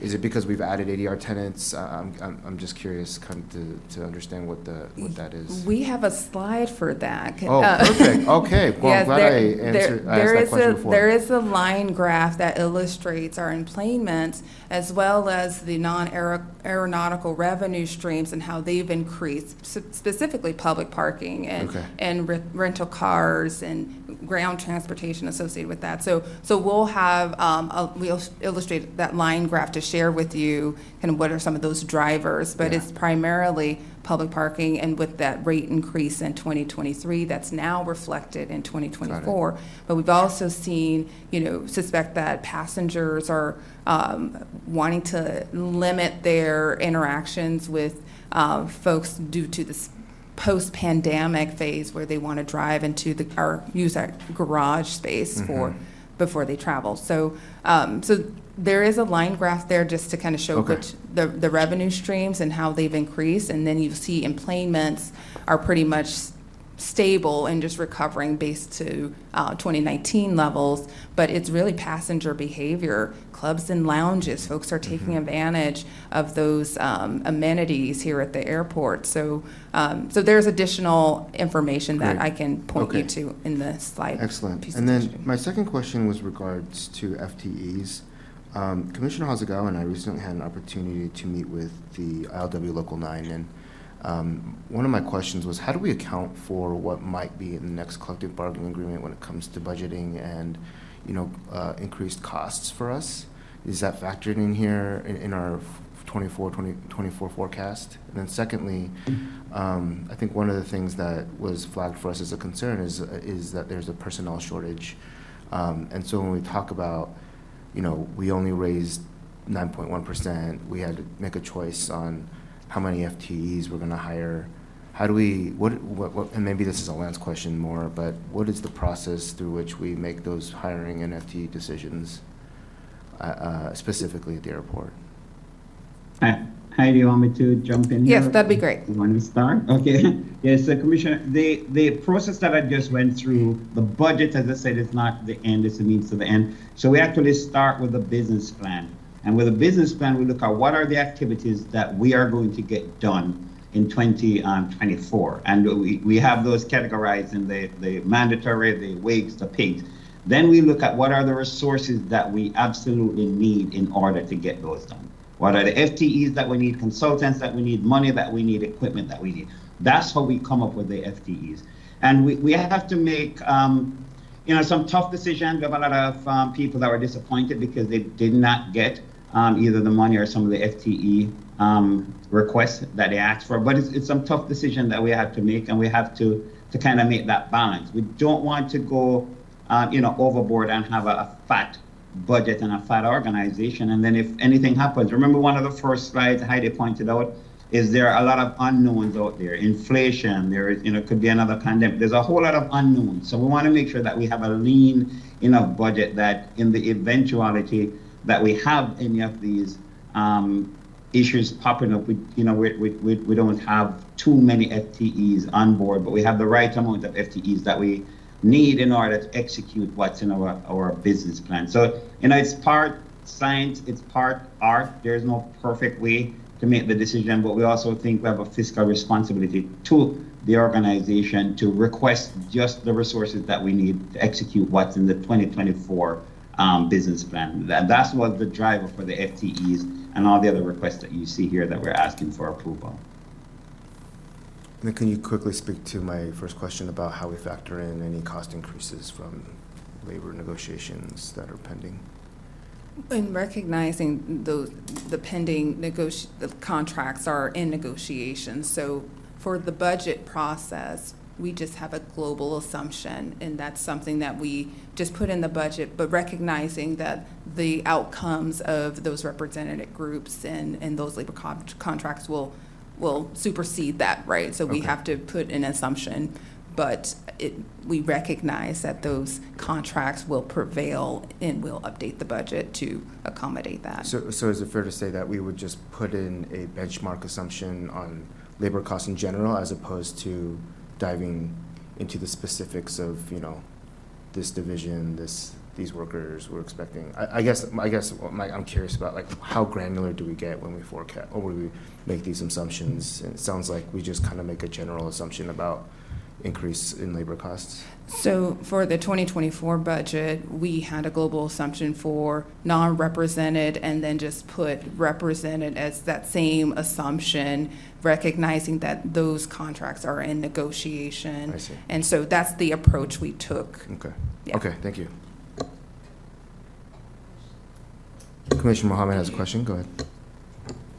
is it because we've added ADR tenants? I'm just curious kind of to understand what that is. We have a slide for that. Oh, perfect. Okay. Well, yes, I'm glad I asked that question before. There is a line graph that illustrates our enplanements as well as the non-aeronautical revenue streams and how they've increased, specifically public parking and, okay, and rental cars and ground transportation associated with that. So we'll have we'll illustrate that line graph to share with you kind of what are some of those drivers, but yeah, it's primarily public parking, and with that rate increase in 2023 that's now reflected in 2024. But we've also seen, you know, suspect that passengers are wanting to limit their interactions with folks due to this post-pandemic phase where they want to drive into use our garage space, mm-hmm, for before they travel. So there is a line graph there just to kind of show, okay, which the revenue streams and how they've increased, and then you see enplanements are pretty much stable and just recovering based to 2019 levels, but it's really passenger behavior. Clubs and lounges, folks are taking, mm-hmm, advantage of those amenities here at the airport. So there's additional information, great, that I can point, okay, you to in the slide. Excellent. And then my second question was regards to FTEs. Commissioner Hasegawa and I recently had an opportunity to meet with the ILW Local 9, and one of my questions was, how do we account for what might be in the next collective bargaining agreement when it comes to budgeting and, you know, increased costs for us? Is that factored in here in our 2024 forecast? And then secondly, I think one of the things that was flagged for us as a concern is that there's a personnel shortage, and so when we talk about, you know, we only raised 9.1%. We had to make a choice on how many FTEs we're going to hire. how do we, what, and maybe this is a Lance question more, but what is the process through which we make those hiring and FTE decisions specifically at the airport? Heidi, do you want me to jump in? Yes, that'd be great. You want to start? Okay. Yes, so Commissioner, the process that I just went through, the budget, as I said, is not the end, it's the means to the end. So we actually start with a business plan. And with a business plan, we look at what are the activities that we are going to get done in 2024. And we have those categorized in the mandatory, the wigs, the pigs. Then we look at what are the resources that we absolutely need in order to get those done. What are the FTEs that we need, consultants that we need, money that we need, equipment that we need. That's how we come up with the FTEs. And we have to make you know, some tough decisions. We have a lot of people that were disappointed because they did not get either the money or some of the FTE requests that they asked for. But it's some tough decision that we have to make, and we have to kind of make that balance. We don't want to go you know, overboard and have a fat budget and a fat organization, and then if anything happens, remember one of the first slides Heidi pointed out is there are a lot of unknowns out there. Inflation, there is, you know, could be another pandemic. There's a whole lot of unknowns. So we want to make sure that we have a lean enough budget that in the eventuality that we have any of these issues popping up, we don't have too many FTEs on board, but we have the right amount of FTEs that we need in order to execute what's in our business plan. So, you know, it's part science, it's part art. There's no perfect way to make the decision, but we also think we have a fiscal responsibility to the organization to request just the resources that we need to execute what's in the 2024 business plan. That's what the driver for the FTEs and all the other requests that you see here that we're asking for approval. And then can you quickly speak to my first question about how we factor in any cost increases from labor negotiations that are pending? In recognizing those, the pending the contracts are in negotiation. So for the budget process, we just have a global assumption, and that's something that we just put in the budget, but recognizing that the outcomes of those representative groups and those labor contracts will supersede that, right? So we have to put an assumption, but we recognize that those contracts will prevail, and we'll update the budget to accommodate that. So is it fair to say that we would just put in a benchmark assumption on labor costs in general, as opposed to diving into the specifics of, you know, this division, these workers we're expecting? I guess I'm curious about, like, how granular do we get when we forecast or when we make these assumptions? And it sounds like we just kind of make a general assumption about increase in labor costs. So for the 2024 budget, we had a global assumption for non-represented, and then just put represented as that same assumption, recognizing that those contracts are in negotiation. I see. And so that's the approach we took. Okay. Yeah. Okay, thank you. Commissioner Mohammed has a question. Go ahead.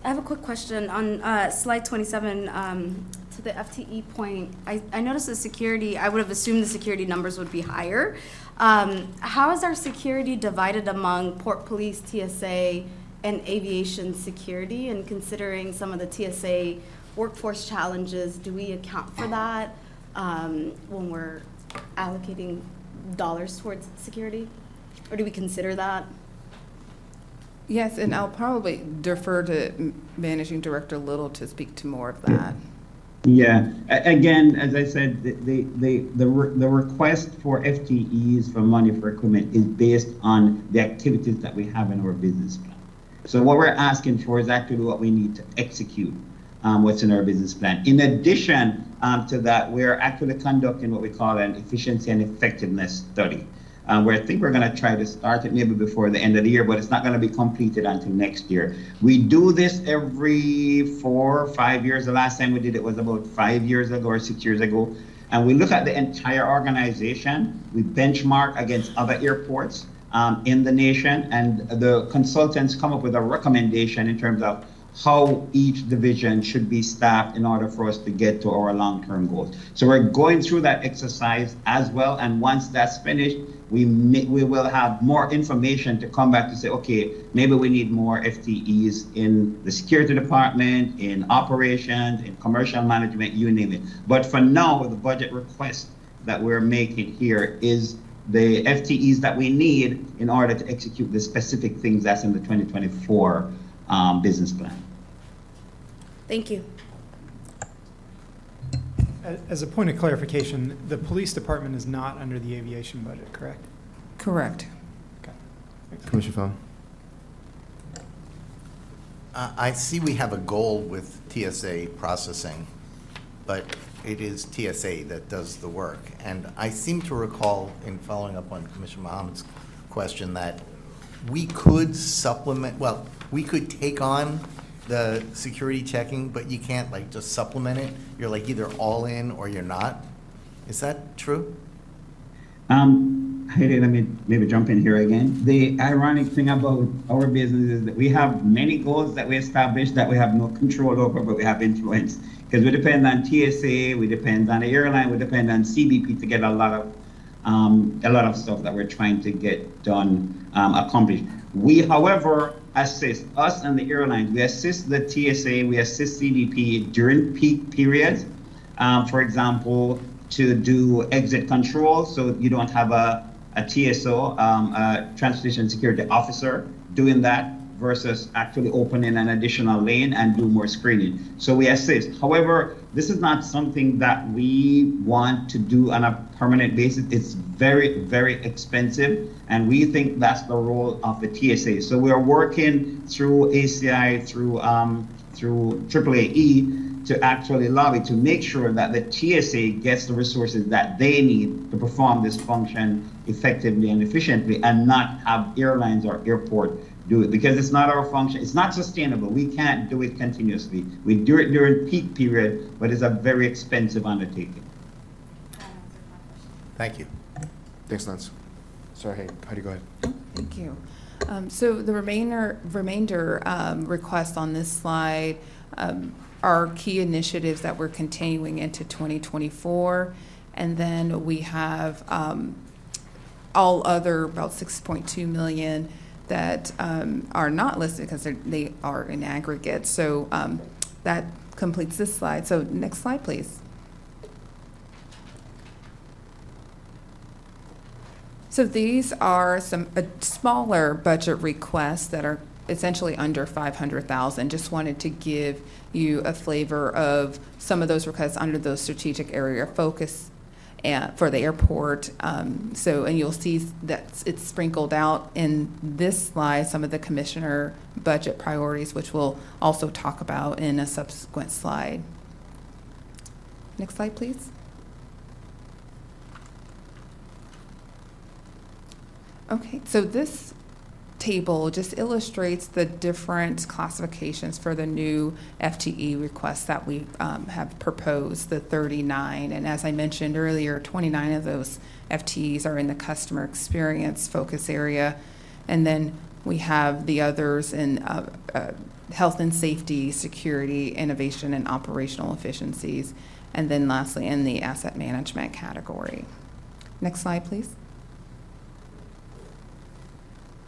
I have a quick question on slide 27. To the FTE point, I noticed the security, I would have assumed the security numbers would be higher. How is our security divided among Port Police, TSA, and aviation security? And considering some of the TSA workforce challenges, do we account for that when we're allocating dollars towards security? Or do we consider that? Yes, and I'll probably defer to Managing Director Little to speak to more of that. Yeah, again, as I said, the request for FTEs for money for equipment is based on the activities that we have in our business plan. So what we're asking for is actually what we need to execute what's in our business plan. In addition to that, we're actually conducting what we call an efficiency and effectiveness study, where I think we're going to try to start it maybe before the end of the year, but it's not going to be completed until next year. We do this every 4 or 5 years. The last time we did it was about 5 years ago or 6 years ago. And we look at the entire organization. We benchmark against other airports in the nation, and the consultants come up with a recommendation in terms of how each division should be staffed in order for us to get to our long-term goals. So we're going through that exercise as well, and once that's finished, we will have more information to come back to say, okay, maybe we need more FTEs in the security department, in operations, in commercial management, you name it. But for now, the budget request that we're making here is the FTEs that we need in order to execute the specific things that's in the 2024 business plan. Thank you. As a point of clarification, the police department is not under the aviation budget, correct? Correct. Okay. Commissioner Felleman. I see we have a goal with TSA processing, but it is TSA that does the work. And I seem to recall, in following up on Commissioner Mohammed's question, that we could supplement, well, we could take on the security checking, but you can't like just supplement it. You're like either all in or you're not. Is that true? Heidi, let me maybe jump in here again. The ironic thing about our business is that we have many goals that we established that we have no control over, but we have influence. Because we depend on TSA, we depend on the airline, we depend on CBP to get a lot of stuff that we're trying to get done, accomplished. We, however, assist us and the airlines. We assist the TSA, we assist CBP during peak periods, for example, to do exit control, so you don't have a TSO, a transportation security officer, doing that versus actually opening an additional lane and do more screening. So we assist. However, this is not something that we want to do on a permanent basis. It's very, very expensive, and we think that's the role of the TSA. So we are working through ACI, through AAAE, to actually lobby to make sure that the TSA gets the resources that they need to perform this function effectively and efficiently, and not have airlines or airport do it, because it's not our function. It's not sustainable. We can't do it continuously. We do it during peak period, but it's a very expensive undertaking. Thank you. Thanks, Lance. Sorry, Heidi, go ahead. Thank you. So the remainder requests on this slide are key initiatives that we're continuing into 2024, and then we have all other about 6.2 million. That are not listed because they are in aggregate. So that completes this slide. So next slide, please. So these are some smaller budget requests that are essentially under 500,000. Just wanted to give you a flavor of some of those requests under those strategic area focus for the airport. And you'll see that it's sprinkled out in this slide, some of the commissioner budget priorities, which we'll also talk about in a subsequent slide. Next slide, please. Okay, so this table just illustrates the different classifications for the new FTE requests that we have proposed, the 39. And as I mentioned earlier, 29 of those FTEs are in the customer experience focus area. And then we have the others in health and safety, security, innovation, and operational efficiencies. And then lastly, in the asset management category. Next slide, please.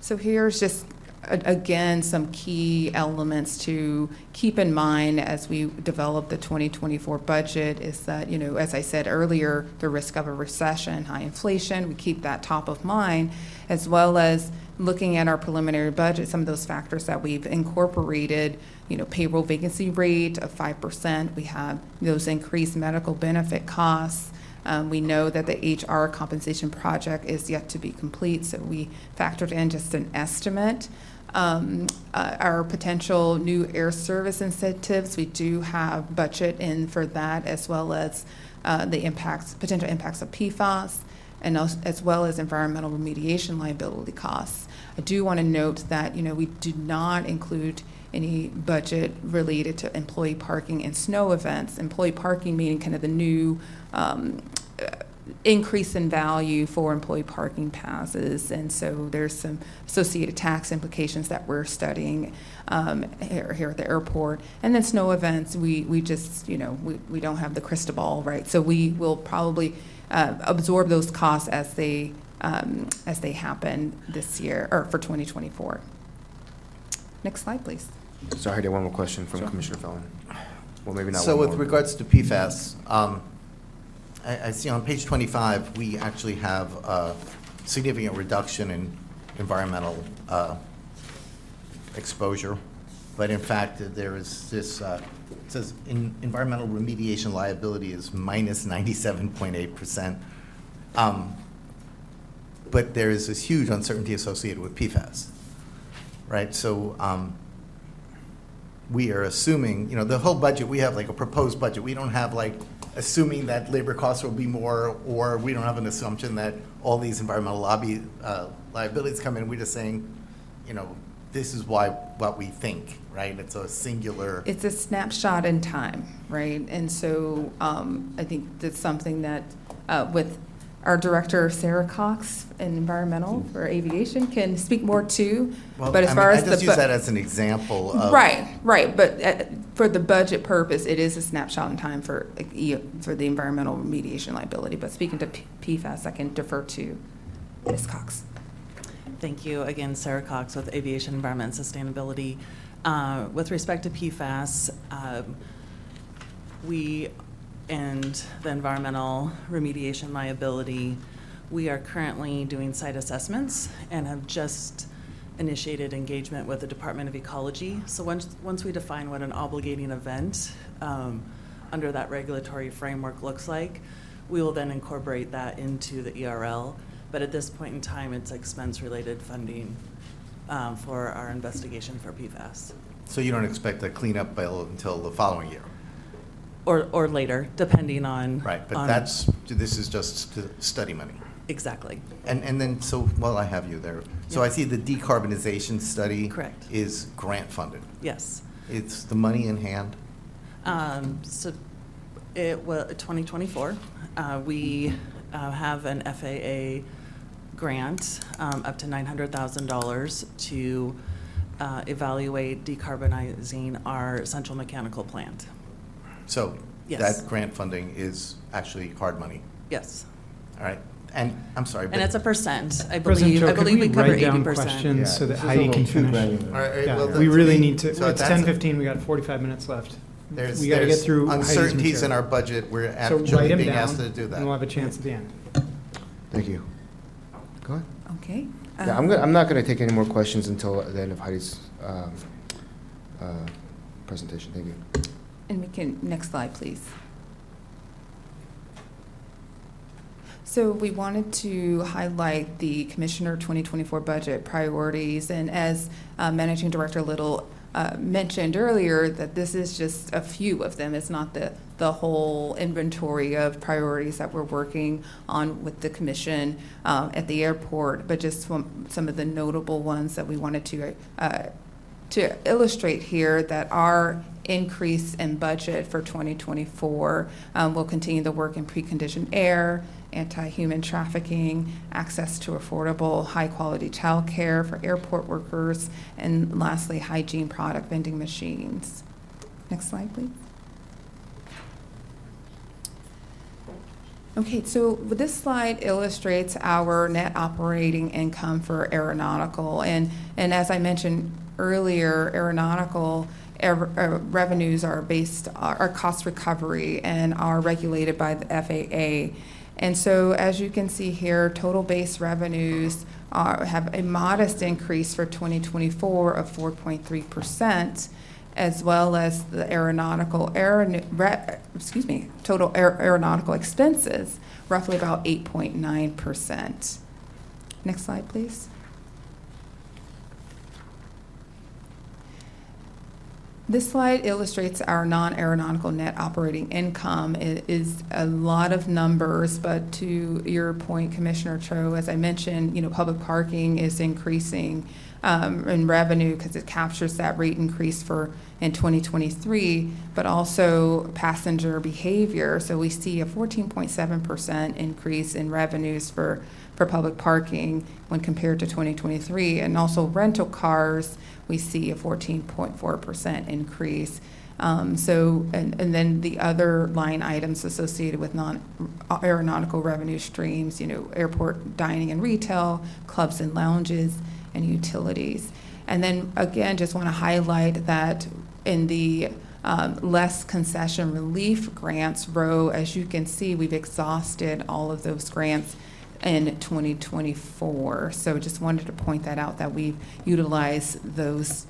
So here's just, again, some key elements to keep in mind as we develop the 2024 budget is that, you know, as I said earlier, the risk of a recession, high inflation, we keep that top of mind, as well as looking at our preliminary budget, some of those factors that we've incorporated, you know, payroll vacancy rate of 5%, we have those increased medical benefit costs. We know that the HR compensation project is yet to be complete, so we factored in just an estimate. Our potential new air service incentives, we do have budget in for that, as well as the impacts, potential impacts of PFAS, and also, as well as environmental remediation liability costs. I do want to note that, you know, we do not include any budget related to employee parking and snow events. Employee parking meaning kind of the new increase in value for employee parking passes, and so there's some associated tax implications that we're studying here at the airport. And then snow events, we just, you know, we don't have the crystal ball, right? So we will probably absorb those costs as they as they happen this year, or for 2024. Next slide, please. So I had one more question from Commissioner Felleman. Well, maybe not. So with regards to PFAS, I see on page 25, we actually have a significant reduction in environmental exposure. But in fact, there is this, it says environmental remediation liability is minus 97.8%. But there is this huge uncertainty associated with PFAS, right? So we are assuming, you know, the whole budget, we have like a proposed budget. We don't have like assuming that labor costs will be more, or we don't have an assumption that all these environmental lobby liabilities come in. We're just saying, you know, this is why what we think, right? It's a singular. It's a snapshot in time, right? And so I think that's something that with our director, Sarah Cox, in environmental or aviation, can speak more to. Well, but as far as I just use that as an example of. Right, right. But for the budget purpose, it is a snapshot in time for the environmental remediation liability. But speaking to PFAS, I can defer to Ms. Cox. Thank you again, Sarah Cox with Aviation Environment and Sustainability. With respect to PFAS, we and the environmental remediation liability, we are currently doing site assessments and have just initiated engagement with the Department of Ecology. So once we define what an obligating event under that regulatory framework looks like, we will then incorporate that into the ERL. But at this point in time, it's expense-related funding for our investigation for PFAS. So you don't expect a cleanup bill until the following year? Or later, depending on. Right, but this is just study money. Exactly. And then, so while I have you there, so yes. I see the decarbonization study. Correct. Is grant funded. Yes. It's the money in hand? So it was 2024. We have an FAA grant up to $900,000 to evaluate decarbonizing our central mechanical plant. So yes. That grant funding is actually hard money. Yes. All right. And I'm sorry. But and it's a percent. I believe we cover 80%. Questions yeah. So that Heidi can finish. All right, yeah. Well, we really need to. So it's 10:15. We got 45 minutes left. We got to get through uncertainties in our budget. We're actually being asked to do that. And we'll have a chance at the end. Thank you. Go ahead. Okay. Yeah, I'm not going to take any more questions until the end of Heidi's presentation. Thank you. And we can, next slide, please. So we wanted to highlight the Commissioner 2024 budget priorities. And as Managing Director Little mentioned earlier, that this is just a few of them. It's not the whole inventory of priorities that we're working on with the Commission at the airport, but just some of the notable ones that we wanted to illustrate here that our increase in budget for 2024 will continue the work in preconditioned air, anti-human trafficking, access to affordable, high-quality childcare for airport workers, and lastly, hygiene product vending machines. Next slide, please. Okay, so this slide illustrates our net operating income for aeronautical, and as I mentioned earlier, aeronautical revenues are based on cost recovery and are regulated by the FAA. And so as you can see here, total base revenues have a modest increase for 2024 of 4.3%, as well as the total aeronautical expenses, roughly about 8.9%. Next slide, please. This slide illustrates our non-aeronautical net operating income. It is a lot of numbers, but to your point, Commissioner Cho, as I mentioned, you know, public parking is increasing in revenue because it captures that rate increase in 2023, but also passenger behavior. So we see a 14.7% increase in revenues for public parking when compared to 2023, and also rental cars, we see a 14.4% increase. And then the other line items associated with non-aeronautical revenue streams, you know, airport dining and retail, clubs and lounges, and utilities. And then again, just want to highlight that in the less concession relief grants row, as you can see, we've exhausted all of those grants in 2024. So just wanted to point that out, that we've utilized those,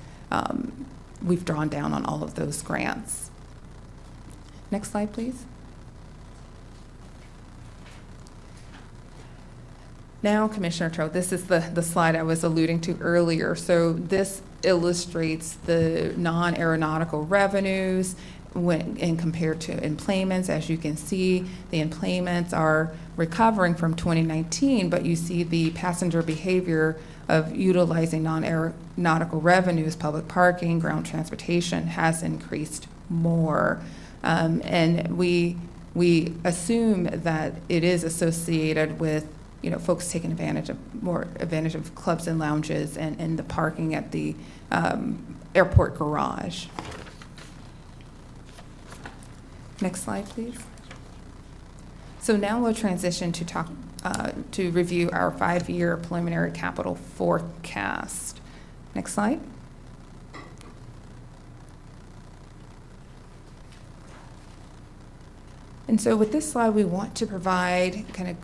we've drawn down on all of those grants. Next slide, please. Now, Commissioner Cho, this is the slide I was alluding to earlier. So this illustrates the non-aeronautical revenues when and compared to enplanements. As you can see, the enplanements are recovering from 2019, but you see the passenger behavior of utilizing non-aeronautical revenues, public parking, ground transportation, has increased more. And we assume that it is associated with, you know, folks taking advantage of clubs and lounges and the parking at the airport garage. Next slide, please. So now we'll transition to talk to review our 5-year preliminary capital forecast. Next slide. And so with this slide, we want to provide kind of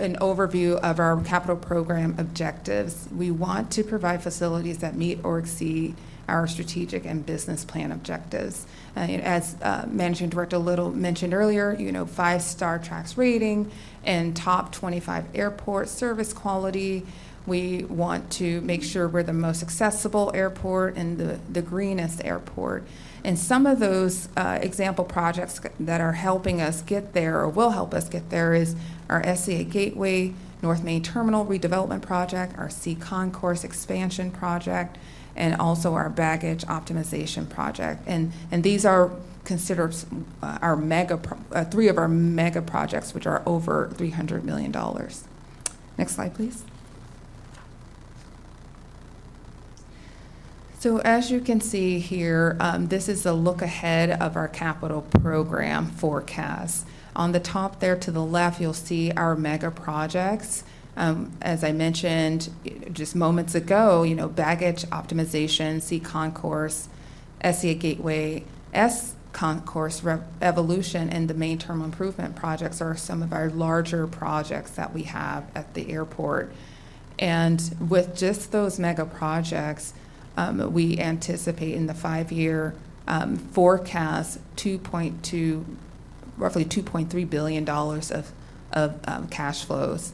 an overview of our capital program objectives. We want to provide facilities that meet or exceed our strategic and business plan objectives. As Managing Director Little mentioned earlier, you know, 5-star TRAX rating and top 25 airport service quality. We want to make sure we're the most accessible airport and the greenest airport. And some of those example projects that are helping us get there or will help us get there is our SCA Gateway, North Main Terminal redevelopment project, our Sea Concourse expansion project, and also our baggage optimization project. And these are considered our three of our mega projects, which are over $300 million. Next slide, please. So as you can see here, this is a look ahead of our capital program forecast. On the top there to the left, you'll see our mega projects. As I mentioned just moments ago, you know, baggage optimization, Sea Concourse, SCA Gateway, S Concourse Evolution, and the main terminal improvement projects are some of our larger projects that we have at the airport. And with just those mega projects, we anticipate in the 5-year forecast roughly $2.3 billion of cash flows.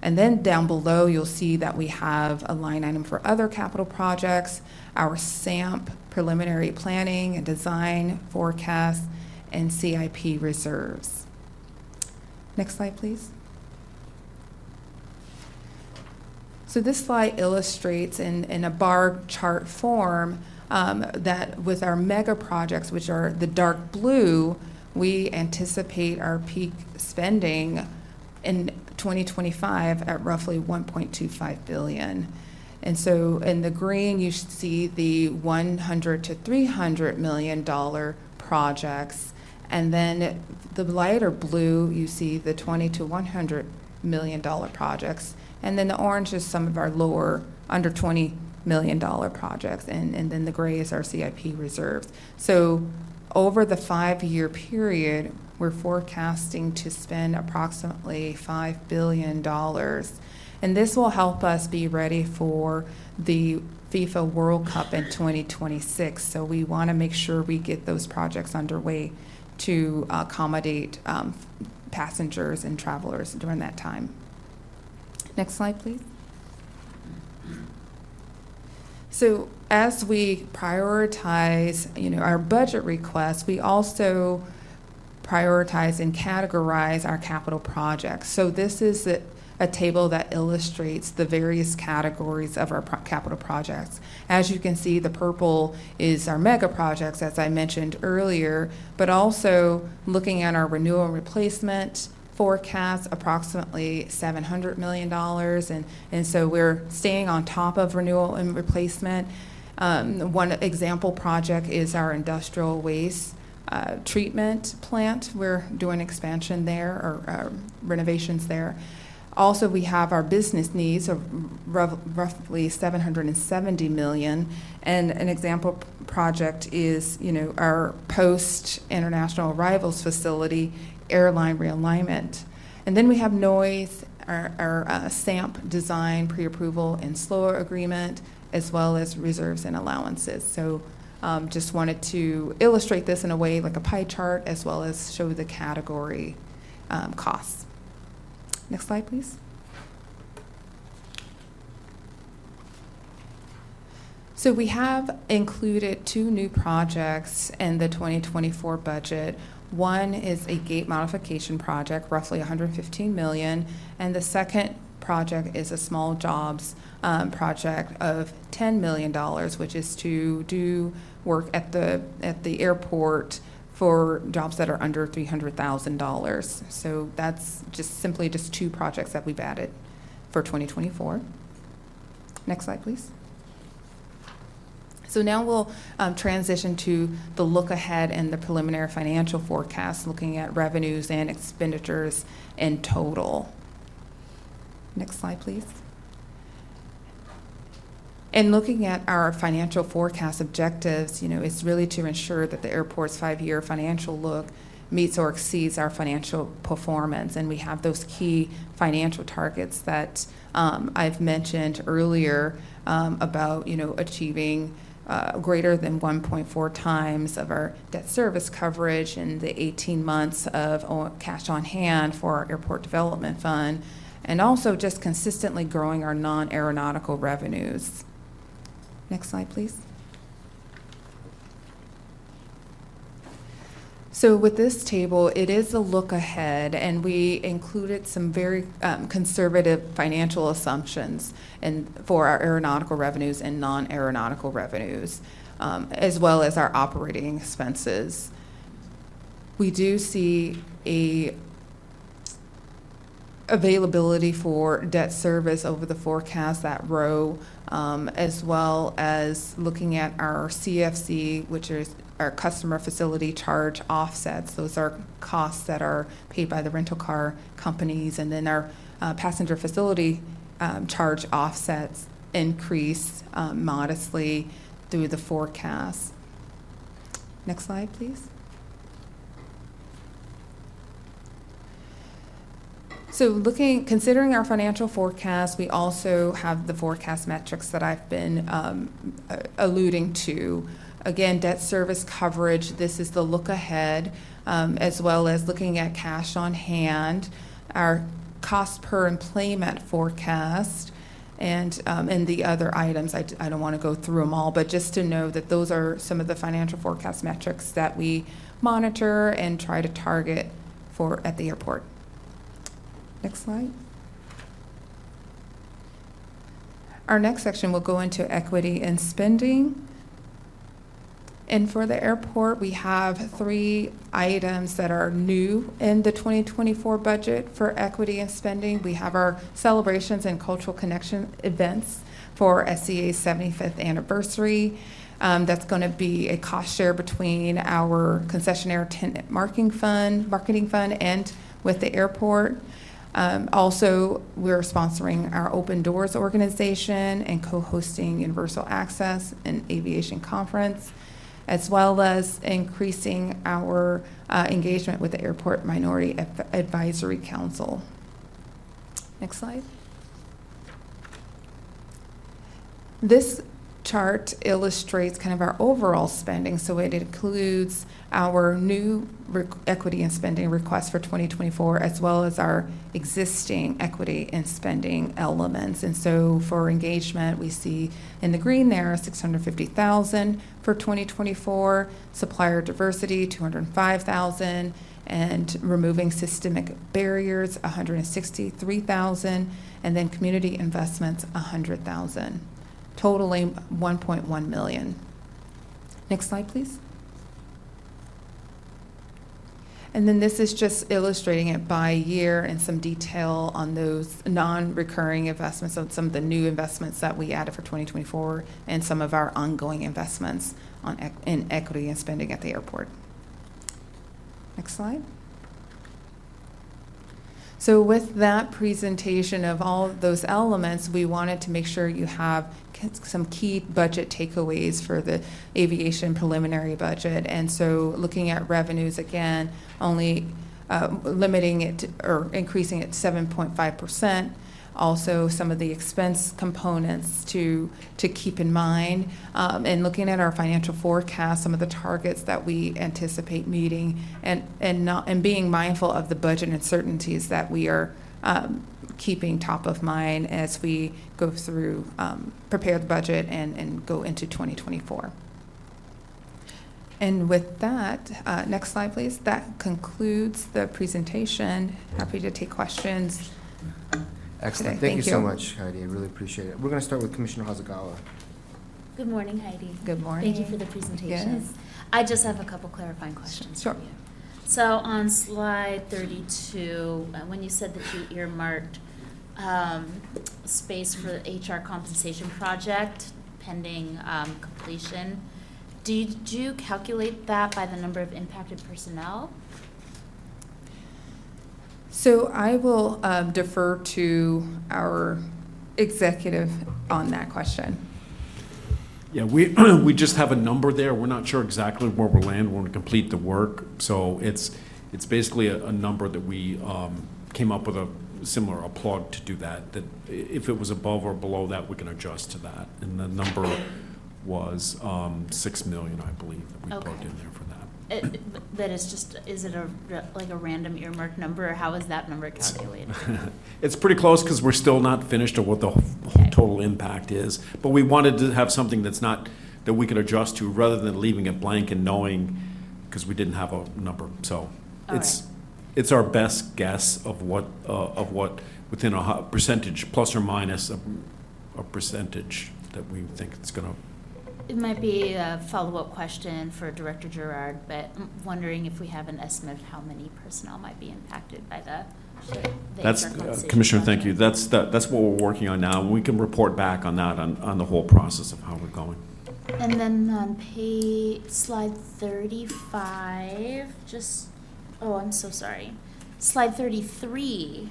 And then down below, you'll see that we have a line item for other capital projects, our SAMP preliminary planning and design forecast, and CIP reserves. Next slide, please. So this slide illustrates in a bar chart form that with our mega projects, which are the dark blue, we anticipate our peak spending in 2025 at roughly $1.25 billion. And so in the green, you see the $100 to $300 million projects. And then the lighter blue, you see the $20 to $100 million projects. And then the orange is some of our lower, under $20 million projects, and then the gray is our CIP reserves. So over the 5-year period, we're forecasting to spend approximately $5 billion. And this will help us be ready for the FIFA World Cup in 2026. So we want to make sure we get those projects underway to accommodate passengers and travelers during that time. Next slide, please. So as we prioritize, you know, our budget requests, we also prioritize and categorize our capital projects. So this is a table that illustrates the various categories of our capital projects. As you can see, the purple is our mega projects, as I mentioned earlier, but also looking at our renewal and replacement forecast, approximately $700 million, and so we're staying on top of renewal and replacement. One example project is our industrial waste treatment plant. We're doing expansion there, or renovations there. Also, we have our business needs of roughly $770 million. And an example project is, you know, our post-international arrivals facility, airline realignment. And then we have noise, our SAMP design, pre-approval, and SLOA agreement, as well as reserves and allowances. So just wanted to illustrate this in a way like a pie chart, as well as show the category costs. Next slide, please. So we have included two new projects in the 2024 budget. One is a gate modification project, roughly $115 million, and the second project is a small jobs project of $10 million, which is to do work at the airport for jobs that are under $300,000. So that's simply two projects that we've added for 2024. Next slide, please. So now we'll transition to the look ahead and the preliminary financial forecast, looking at revenues and expenditures in total. Next slide, please. And looking at our financial forecast objectives, you know, it's really to ensure that the airport's 5-year financial look meets or exceeds our financial performance. And we have those key financial targets that I've mentioned earlier about, you know, achieving greater than 1.4 times of our debt service coverage in the 18 months of cash on hand for our airport development fund, and also just consistently growing our non-aeronautical revenues. Next slide, please. So with this table, it is a look ahead, and we included some very conservative financial assumptions for our aeronautical revenues and non-aeronautical revenues, as well as our operating expenses. We do see a availability for debt service over the forecast, that row, as well as looking at our CFC, which is our customer facility charge offsets. Those are costs that are paid by the rental car companies, and then our passenger facility charge offsets increase modestly through the forecast. Next slide, please. So considering our financial forecast, we also have the forecast metrics that I've been alluding to. Again, debt service coverage, this is the look ahead, as well as looking at cash on hand, our cost per employment forecast, and the other items. I don't want to go through them all, but just to know that those are some of the financial forecast metrics that we monitor and try to target for at the airport. Next slide. Our next section will go into equity and spending. And for the airport, we have three items that are new in the 2024 budget for equity and spending. We have our celebrations and cultural connection events for SCA's 75th anniversary. That's going to be a cost share between our concessionaire tenant marketing fund and with the airport. Also, we're sponsoring our Open Doors organization and co-hosting Universal Access and Aviation Conference, as well as increasing our engagement with the Airport Minority Advisory Council. Next slide. This chart illustrates kind of our overall spending, so it includes our new equity and spending request for 2024, as well as our existing equity and spending elements. And so for engagement, we see in the green there $650,000 for 2024, supplier diversity $205,000, and removing systemic barriers $163,000, and then community investments $100,000. Totaling $1.1 million. Next slide, please. And then this is just illustrating it by year and some detail on those non-recurring investments, on some of the new investments that we added for 2024 and some of our ongoing investments in equity and spending at the airport. Next slide. So with that presentation of all those elements, we wanted to make sure you have some key budget takeaways for the aviation preliminary budget. And so looking at revenues, again, only limiting it to, or increasing it to 7.5%. Also some of the expense components to keep in mind, and looking at our financial forecast, some of the targets that we anticipate meeting, and being mindful of the budget uncertainties that we are keeping top of mind as we go through, prepare the budget and go into 2024. And with that, next slide please. That concludes the presentation. Happy to take questions. Excellent. Okay, thank you so much, Heidi. I really appreciate it. We're going to start with Commissioner Hasegawa. Good morning, Heidi. Good morning. Thank you for the presentation. Yes. I just have a couple clarifying questions for you. So on slide 32, when you said that you earmarked space for the HR compensation project pending completion, did you calculate that by the number of impacted personnel? So I will defer to our executive on that question. Yeah, we just have a number there. We're not sure exactly where we'll land when we complete the work. So it's basically a number that we came up with a similar plug to do that. That if it was above or below that, we can adjust to that. And the number was 6 million, I believe, that we plugged in there for that. That is just, is it like a random earmark number, or how is that number calculated? It's pretty close because we're still not finished or what the total impact is, but we wanted to have something that's not, that we could adjust to rather than leaving it blank and knowing, because we didn't have a number. So it's our best guess of what within a percentage, plus or minus a percentage that we think it's going to. It might be a follow-up question for Director Girard, but I'm wondering if we have an estimate of how many personnel might be impacted by the That's Commissioner, thank you. That's what we're working on now. We can report back on that, on the whole process of how we're going. And then on slide 35, I'm so sorry. Slide 33.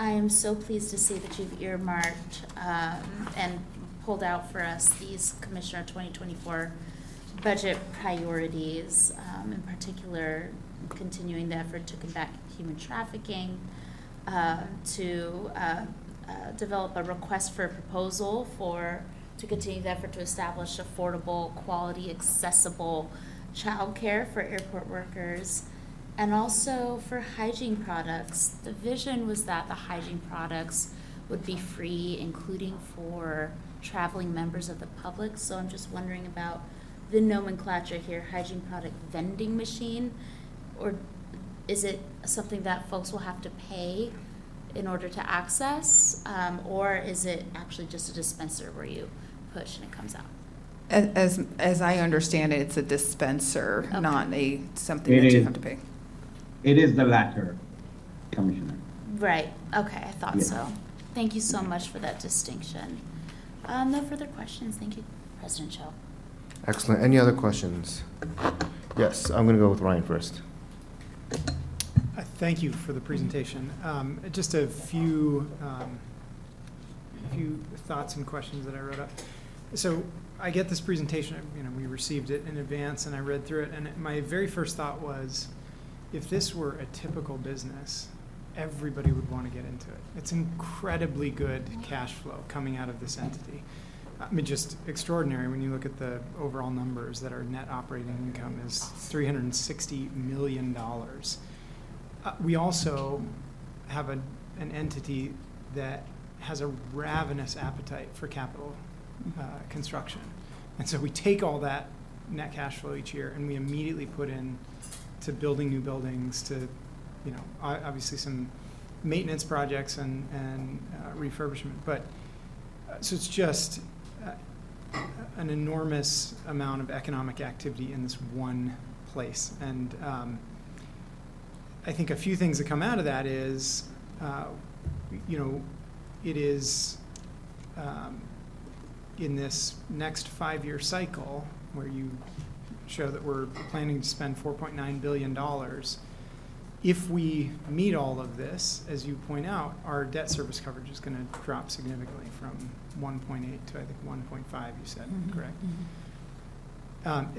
I am so pleased to see that you've earmarked and pulled out for us these Commissioner 2024 budget priorities, in particular continuing the effort to combat human trafficking, to develop a request for a proposal to continue the effort to establish affordable, quality, accessible childcare for airport workers. And also for hygiene products, the vision was that the hygiene products would be free, including for traveling members of the public. So I'm just wondering about the nomenclature here, hygiene product vending machine, or is it something that folks will have to pay in order to access, or is it actually just a dispenser where you push and it comes out? As I understand it, it's a dispenser, not something that you have to pay. It is the latter, Commissioner. Right. Okay, I thought so. Thank you so much for that distinction. No further questions. Thank you, President Cho. Excellent. Any other questions? Yes, I'm going to go with Ryan first. Thank you for the presentation. Just a few thoughts and questions that I wrote up. So I get this presentation. You know, we received it in advance, and I read through it. And my very first thought was, if this were a typical business, everybody would want to get into it. It's incredibly good cash flow coming out of this entity. I mean, just extraordinary when you look at the overall numbers that our net operating income is $360 million. We also have an entity that has a ravenous appetite for capital construction. And so we take all that net cash flow each year and we immediately put in to building new buildings, to, you know, obviously some maintenance projects and refurbishment. But so it's just an enormous amount of economic activity in this one place. And I think a few things that come out of that is, you know, it is in this next 5-year cycle where you show that we're planning to spend $4.9 billion. If we meet all of this, as you point out, our debt service coverage is going to drop significantly from 1.8 to, I think, 1.5, you said, correct?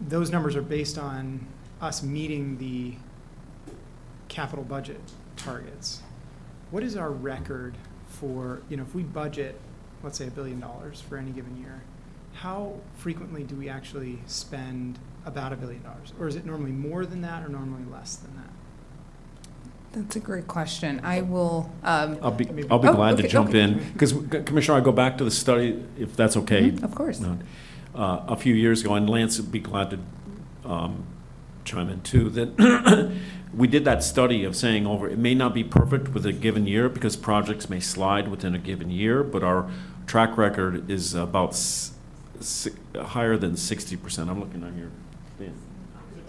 Those numbers are based on us meeting the capital budget targets. What is our record for, you know, if we budget, let's say, $1 billion for any given year, how frequently do we actually spend about $1 billion? Or is it normally more than that or normally less than that? That's a great question. I will... I'll be glad to jump in. Because, Commissioner, I go back to the study, if that's okay. Of course. A few years ago, and Lance would be glad to chime in too, that we did that study of saying over, it may not be perfect with a given year because projects may slide within a given year, but our track record is about higher than 60%. I'm looking on here.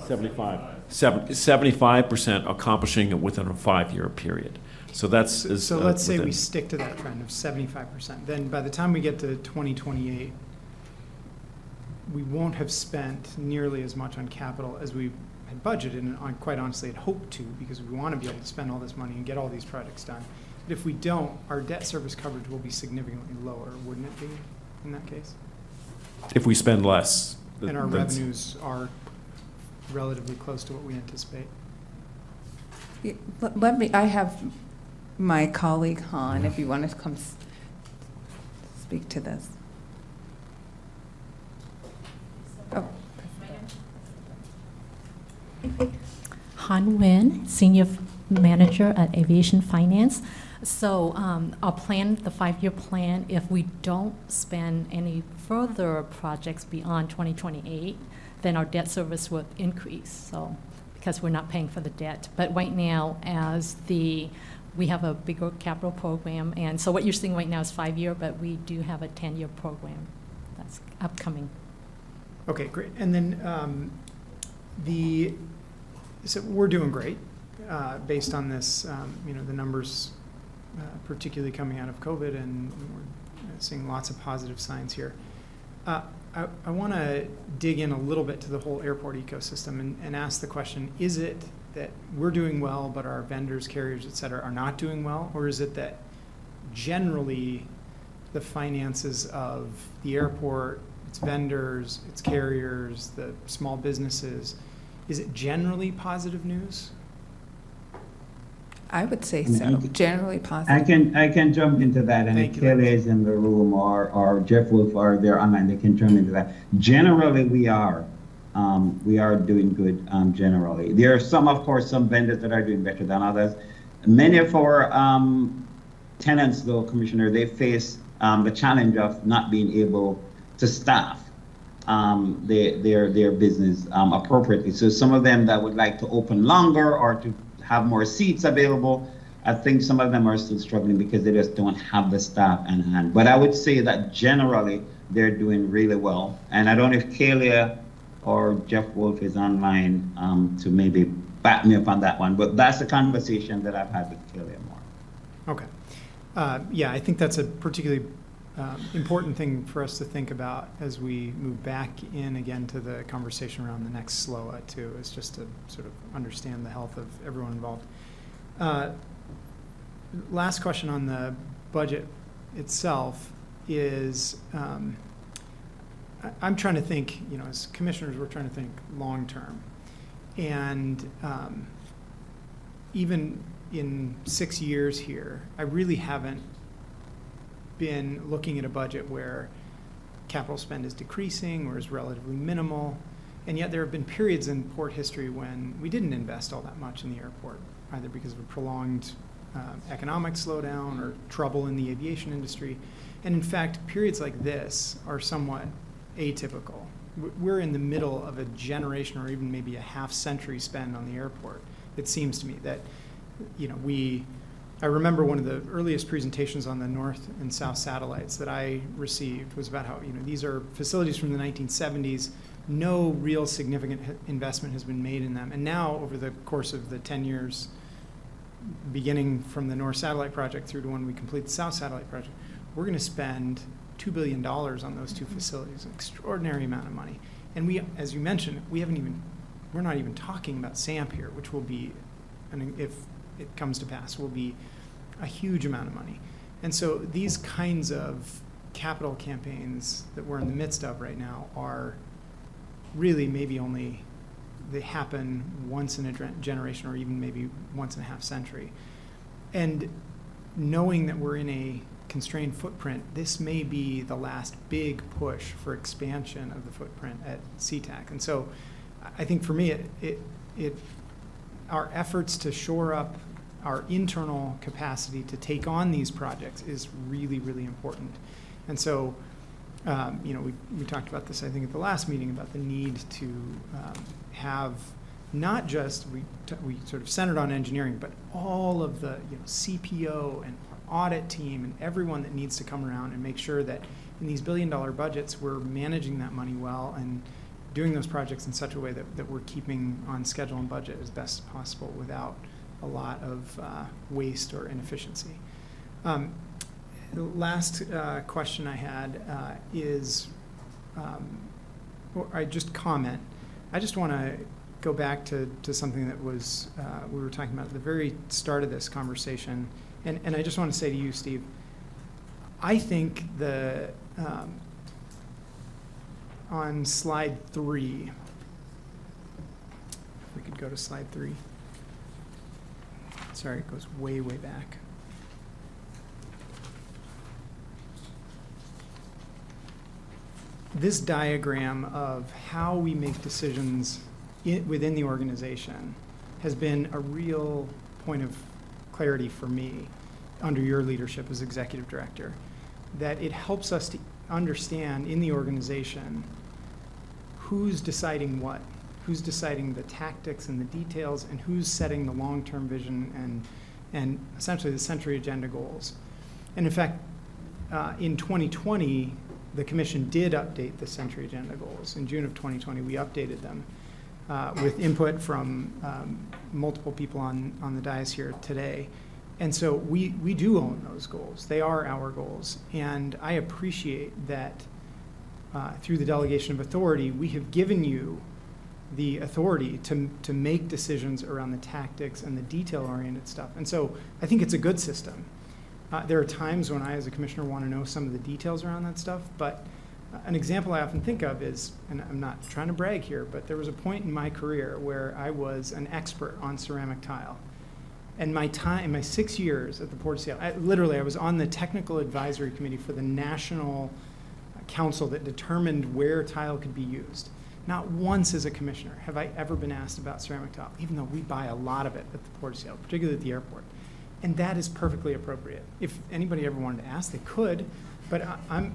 75% accomplishing it within a 5-year period. So that's... So let's say we stick to that trend of 75%. Then by the time we get to 2028, we won't have spent nearly as much on capital as we had budgeted and quite honestly had hoped to, because we want to be able to spend all this money and get all these projects done. But if we don't, our debt service coverage will be significantly lower, wouldn't it be, in that case? If we spend less. And our revenues are relatively close to what we anticipate. Let me, I have my colleague Han, if you want to come speak to this. Oh. Han Wen, Senior Manager at Aviation Finance. So our plan, the 5-year plan, if we don't spend any further projects beyond 2028, then our debt service will increase, so because we're not paying for the debt. But right now, as we have a bigger capital program, and so what you're seeing right now is 5-year, but we do have a 10-year program that's upcoming. Okay, great. And then so we're doing great based on this, you know, the numbers particularly coming out of COVID, and we're seeing lots of positive signs here. I want to dig in a little bit to the whole airport ecosystem and ask the question, is it that we're doing well but our vendors, carriers, et cetera, are not doing well? Or is it that generally the finances of the airport, its vendors, its carriers, the small businesses, is it generally positive news? I would say so, generally positive. I can jump into that, and if Kalia is in the room or Jeff Wolf are there online, they can jump into that. Generally, we are doing good generally. There are some, of course, some vendors that are doing better than others. Many of our tenants, though, Commissioner, they face the challenge of not being able to staff their business appropriately. So some of them that would like to open longer or to have more seats available, I think some of them are still struggling because they just don't have the staff in hand. But I would say that generally they're doing really well. And I don't know if Kalia or Jeff Wolf is online to maybe back me up on that one, but that's a conversation that I've had with Kalia more. Okay. Yeah, I think that's a particularly important thing for us to think about as we move back in again to the conversation around the next SLOA too, is just to sort of understand the health of everyone involved. Last question on the budget itself is, I'm trying to think, you know, as commissioners, we're trying to think long term. And even in 6 years here, I really haven't been looking at a budget where capital spend is decreasing or is relatively minimal, and yet there have been periods in port history when we didn't invest all that much in the airport, either because of a prolonged economic slowdown or trouble in the aviation industry. And in fact, periods like this are somewhat atypical. We're in the middle of a generation or even maybe a half century spend on the airport. It seems to me that, you know, we I remember one of the earliest presentations on the North and South satellites that I received was about how, you know, these are facilities from the 1970s. No real significant investment has been made in them. And now, over the course of the 10 years, beginning from the North Satellite Project through to when we complete the South Satellite Project, we're going to spend $2 billion on those two facilities, an extraordinary amount of money. And we, as you mentioned, we haven't even, we're not even talking about SAMP here, which will be, if it comes to pass, will be a huge amount of money. And so these kinds of capital campaigns that we're in the midst of right now are really maybe only, they happen once in a generation or even maybe once in a half century. And knowing that we're in a constrained footprint, this may be the last big push for expansion of the footprint at SeaTac. And so I think for me, our efforts to shore up our internal capacity to take on these projects is really, really important. And so, you know, we talked about this, I think, at the last meeting about the need to have not just, we sort of centered on engineering, but all of the, you know, CPO and audit team and everyone that needs to come around and make sure that in these billion-dollar budgets, we're managing that money well and doing those projects in such a way that, we're keeping on schedule and budget as best as possible without a lot of waste or inefficiency. The last question I had is, I just comment. I just want to go back to something that was we were talking about at the very start of this conversation, and I just want to say to you, Steve, I think the on slide 3, if we could go to slide 3. Sorry, it goes way, way back. This diagram of how we make decisions within the organization has been a real point of clarity for me under your leadership as executive director, that it helps us to understand in the organization who's deciding what, who's deciding the tactics and the details, and who's setting the long-term vision and essentially the century agenda goals. And in fact, in 2020, the commission did update the century agenda goals. In June of 2020, we updated them with input from multiple people on the dais here today. And so we do own those goals. They are our goals. And I appreciate that through the delegation of authority, we have given you the authority to make decisions around the tactics and the detail-oriented stuff. And so I think it's a good system. There are times when I, as a commissioner, want to know some of the details around that stuff. But an example I often think of is, and I'm not trying to brag here, but there was a point in my career where I was an expert on ceramic tile. And my time, my 6 years at the Port of Seattle, literally I was on the technical advisory committee for the national council that determined where tile could be used. Not once as a commissioner have I ever been asked about ceramic tile, even though we buy a lot of it at the Port of Seattle, particularly at the airport. And that is perfectly appropriate. If anybody ever wanted to ask, they could, but I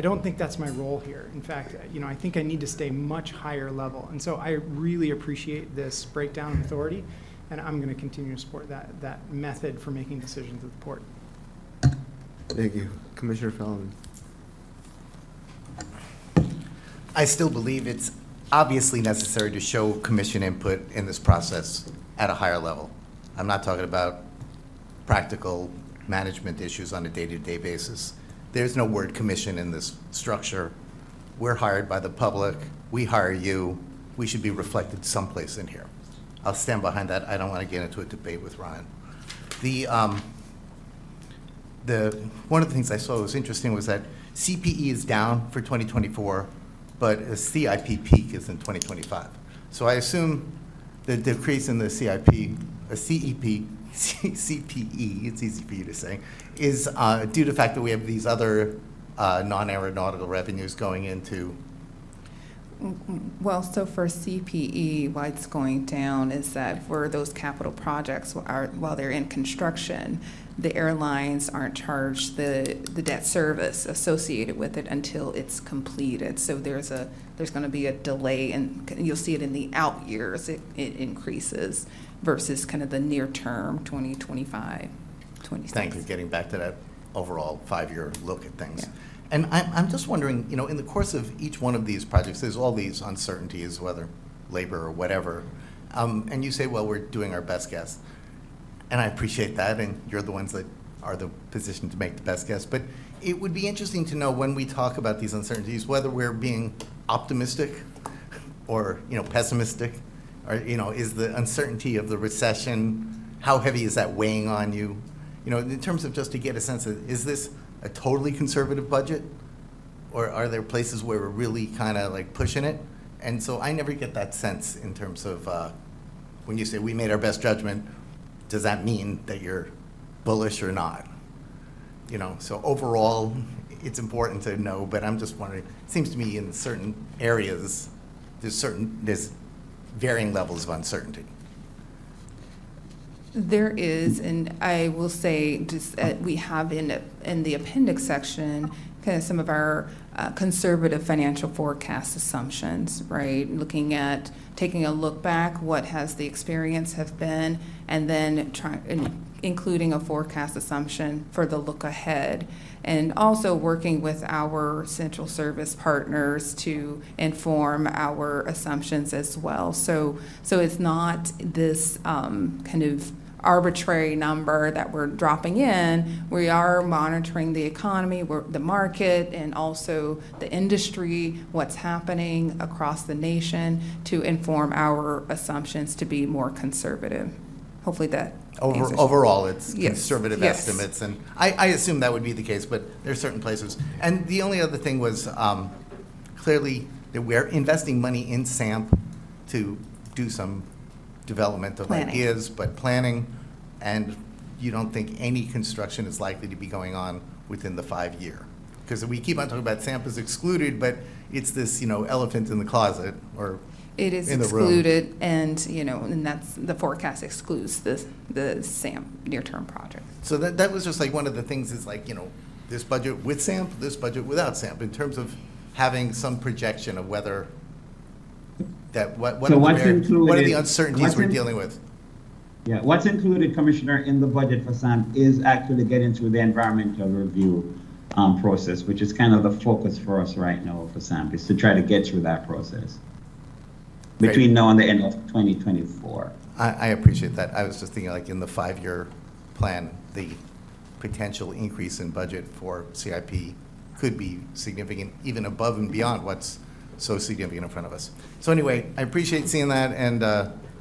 don't think that's my role here. In fact, you know, I think I need to stay much higher level. And so I really appreciate this breakdown of authority. And I'm going to continue to support that method for making decisions at the port. Thank you. Commissioner Felleman. I still believe it's obviously necessary to show commission input in this process at a higher level. I'm not talking about practical management issues on a day-to-day basis. There's no word commission in this structure. We're hired by the public. We hire you. We should be reflected someplace in here. I'll stand behind that. I don't want to get into a debate with Ryan. One of the things I saw was interesting was that CPE is down for 2024, but a CIP peak is in 2025. So I assume the decrease in the CIP, a CEP, CPE, it's easy for you to say, is due to the fact that we have these other non-aeronautical revenues going into. Well, so for CPE, why it's going down is that for those capital projects, while they're in construction, the airlines aren't charged the debt service associated with it until it's completed. So there's going to be a delay, and you'll see it in the out years. It increases versus kind of the near term, 2025. 26. Thank you. Getting back to that overall 5-year look at things. Yeah. And I'm just wondering, you know, in the course of each one of these projects, there's all these uncertainties, whether labor or whatever. And you say, well, we're doing our best guess. And I appreciate that, and you're the ones that are the position to make the best guess. But it would be interesting to know when we talk about these uncertainties, whether we're being optimistic or, you know, pessimistic, or, you know, is the uncertainty of the recession, how heavy is that weighing on you? You know, in terms of just to get a sense of, is this a totally conservative budget, or are there places where we're really kind of like pushing it? And so I never get that sense in terms of when you say we made our best judgment, does that mean that you're bullish or not? You know, so overall, it's important to know, but I'm just wondering, it seems to me in certain areas, there's varying levels of uncertainty. There is, and I will say just we have in the appendix section kind of some of our conservative financial forecast assumptions, right? Looking at, taking a look back, what has the experience have been, and then including a forecast assumption for the look ahead, and also working with our central service partners to inform our assumptions as well. So it's not this kind of arbitrary number that we're dropping in. We are monitoring the economy, the market, and also the industry, what's happening across the nation to inform our assumptions to be more conservative. Hopefully that overall, it's yes. Conservative yes. Estimates, and I assume that would be the case, but there are certain places. And the only other thing was clearly that we're investing money in SAMP to do some development of planning. Ideas, but planning, and you don't think any construction is likely to be going on within the 5-year. Because we keep on talking about SAMP is excluded, but it's this, you know, elephant in the closet, or it is excluded, and you know, and that's the forecast excludes the SAMP near-term project. So that was just like one of the things is like, you know, this budget with SAMP, this budget without SAMP, in terms of having some projection of whether that what are the uncertainties we're dealing with. Yeah, what's included, Commissioner, in the budget for SAMP is actually getting through the environmental review process, which is kind of the focus for us right now for SAMP, is to try to get through that process. Between now and the end of 2024. I appreciate that. I was just thinking, like, in the 5-year plan, the potential increase in budget for CIP could be significant, even above and beyond what's so significant in front of us. So anyway, I appreciate seeing that. And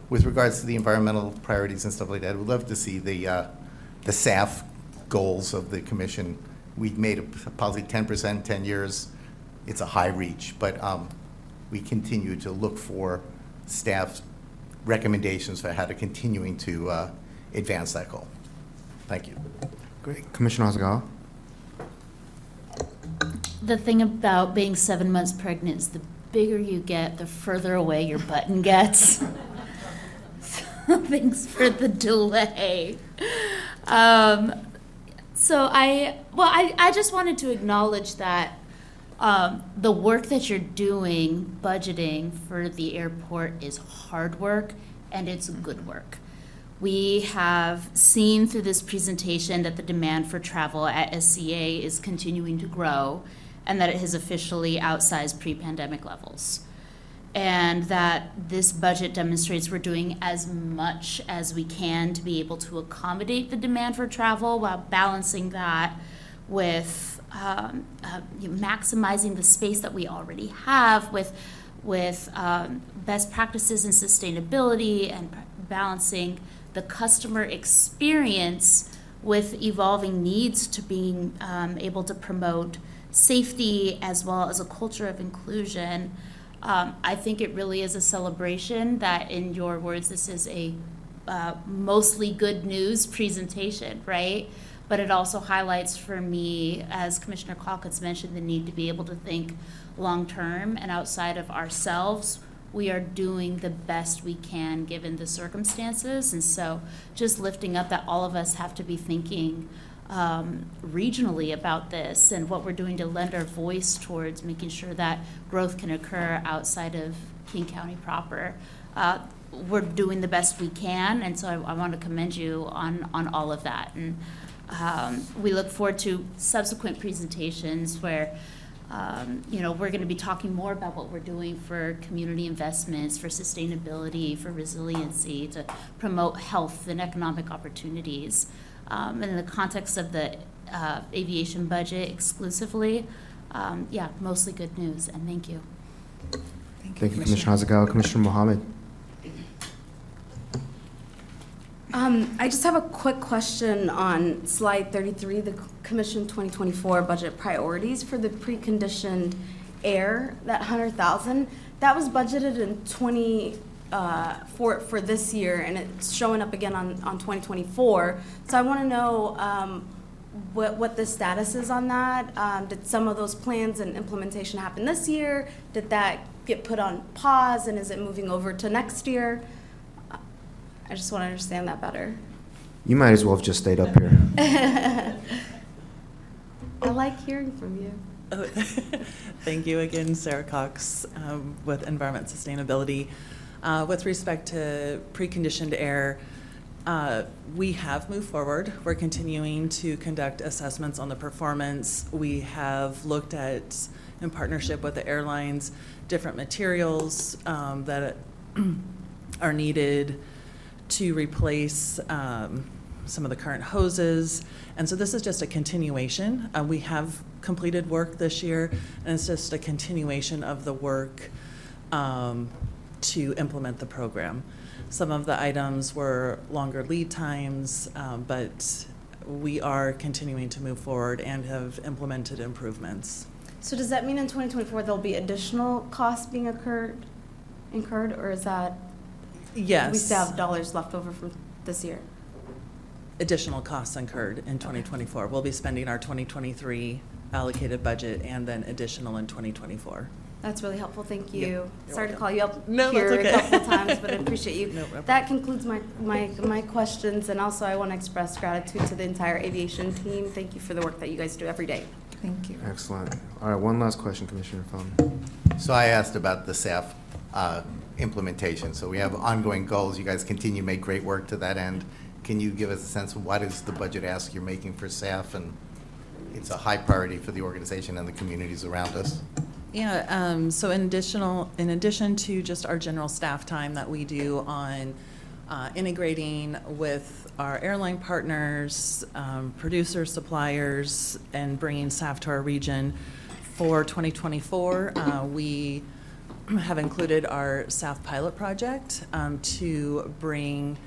with regards to the environmental priorities and stuff like that, I would love to see the SAF goals of the commission. We've made a policy 10%, 10 years. It's a high reach, but we continue to look for staff recommendations for how to continuing to advance that goal. Thank you. Great. Commissioner Hasegawa. The thing about being 7 months pregnant is the bigger you get, the further away your button gets. So thanks for the delay. So I just wanted to acknowledge that the work that you're doing, budgeting for the airport, is hard work, and it's good work. We have seen through this presentation that the demand for travel at SCA is continuing to grow, and that it has officially outsized pre-pandemic levels. And that this budget demonstrates we're doing as much as we can to be able to accommodate the demand for travel while balancing that with maximizing the space that we already have with best practices in sustainability, and balancing the customer experience with evolving needs to being able to promote safety as well as a culture of inclusion. I think it really is a celebration that, in your words, this is a mostly good news presentation, right? But it also highlights for me, as Commissioner Calkins mentioned, the need to be able to think long-term and outside of ourselves. We are doing the best we can given the circumstances. And so just lifting up that all of us have to be thinking regionally about this and what we're doing to lend our voice towards making sure that growth can occur outside of King County proper. We're doing the best we can, and so I want to commend you on all of that. And We look forward to subsequent presentations where we're going to be talking more about what we're doing for community investments, for sustainability, for resiliency, to promote health and economic opportunities. And in the context of the aviation budget exclusively, yeah, mostly good news, and thank you. Thank you, Commissioner Hasegawa. Commissioner Mohammed. I just have a quick question on slide 33, the Commission 2024 budget priorities for the preconditioned air, that $100,000. That was budgeted in 20 for this year, and it's showing up again on 2024. So I want to know what the status is on that. Did some of those plans and implementation happen this year? Did that get put on pause, and is it moving over to next year? I just want to understand that better. You might as well have just stayed up here. I like hearing from you. Oh, thank you again, Sarah Cox, with Environment Sustainability. With respect to preconditioned air, we have moved forward. We're continuing to conduct assessments on the performance. We have looked at, in partnership with the airlines, different materials that are needed to replace some of the current hoses. And so this is just a continuation. We have completed work this year, and it's just a continuation of the work to implement the program. Some of the items were longer lead times, but we are continuing to move forward and have implemented improvements. So does that mean in 2024 there'll be additional costs being incurred, or is that? Yes. We still have dollars left over from this year. Additional costs incurred in 2024. Okay. We'll be spending our 2023 allocated budget and then additional in 2024. That's really helpful. Thank you. Yep. Sorry to call you up here okay. a couple of times, but I appreciate you. No problem. That concludes my questions, and also I want to express gratitude to the entire aviation team. Thank you for the work that you guys do every day. Thank you. Excellent. All right, one last question, Commissioner Felleman. So I asked about the SAF implementation. So we have ongoing goals. You guys continue to make great work to that end. Can you give us a sense of what is the budget ask you're making for SAF? And it's a high priority for the organization and the communities around us. Yeah, so in addition to just our general staff time that we do on integrating with our airline partners, producers, suppliers, and bringing SAF to our region, for 2024, we have included our SAF pilot project to bring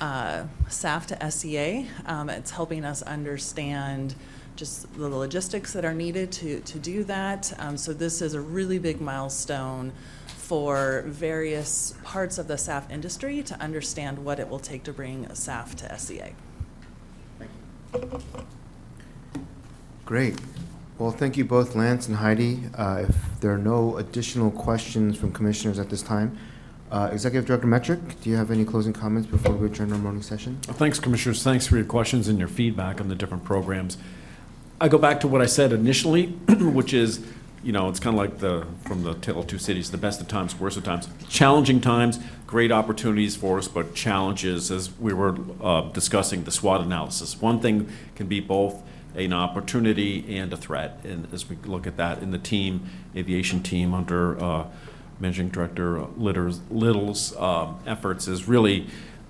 SAF to SEA. It's helping us understand just the logistics that are needed to do that. So this is a really big milestone for various parts of the SAF industry to understand what it will take to bring SAF to SEA. Great. Well, thank you both, Lance and Heidi. If there are no additional questions from commissioners at this time, Executive Director Metruck, do you have any closing comments before we adjourn our morning session? Well, thanks, commissioners. Thanks for your questions and your feedback on the different programs. I go back to what I said initially, which is, you know, it's kind of like from the Tale of Two Cities, the best of times, worst of times, challenging times, great opportunities for us, but challenges, as we were discussing the SWOT analysis. One thing can be both an opportunity and a threat, and as we look at that in the team, aviation team under Managing Director Little's efforts is really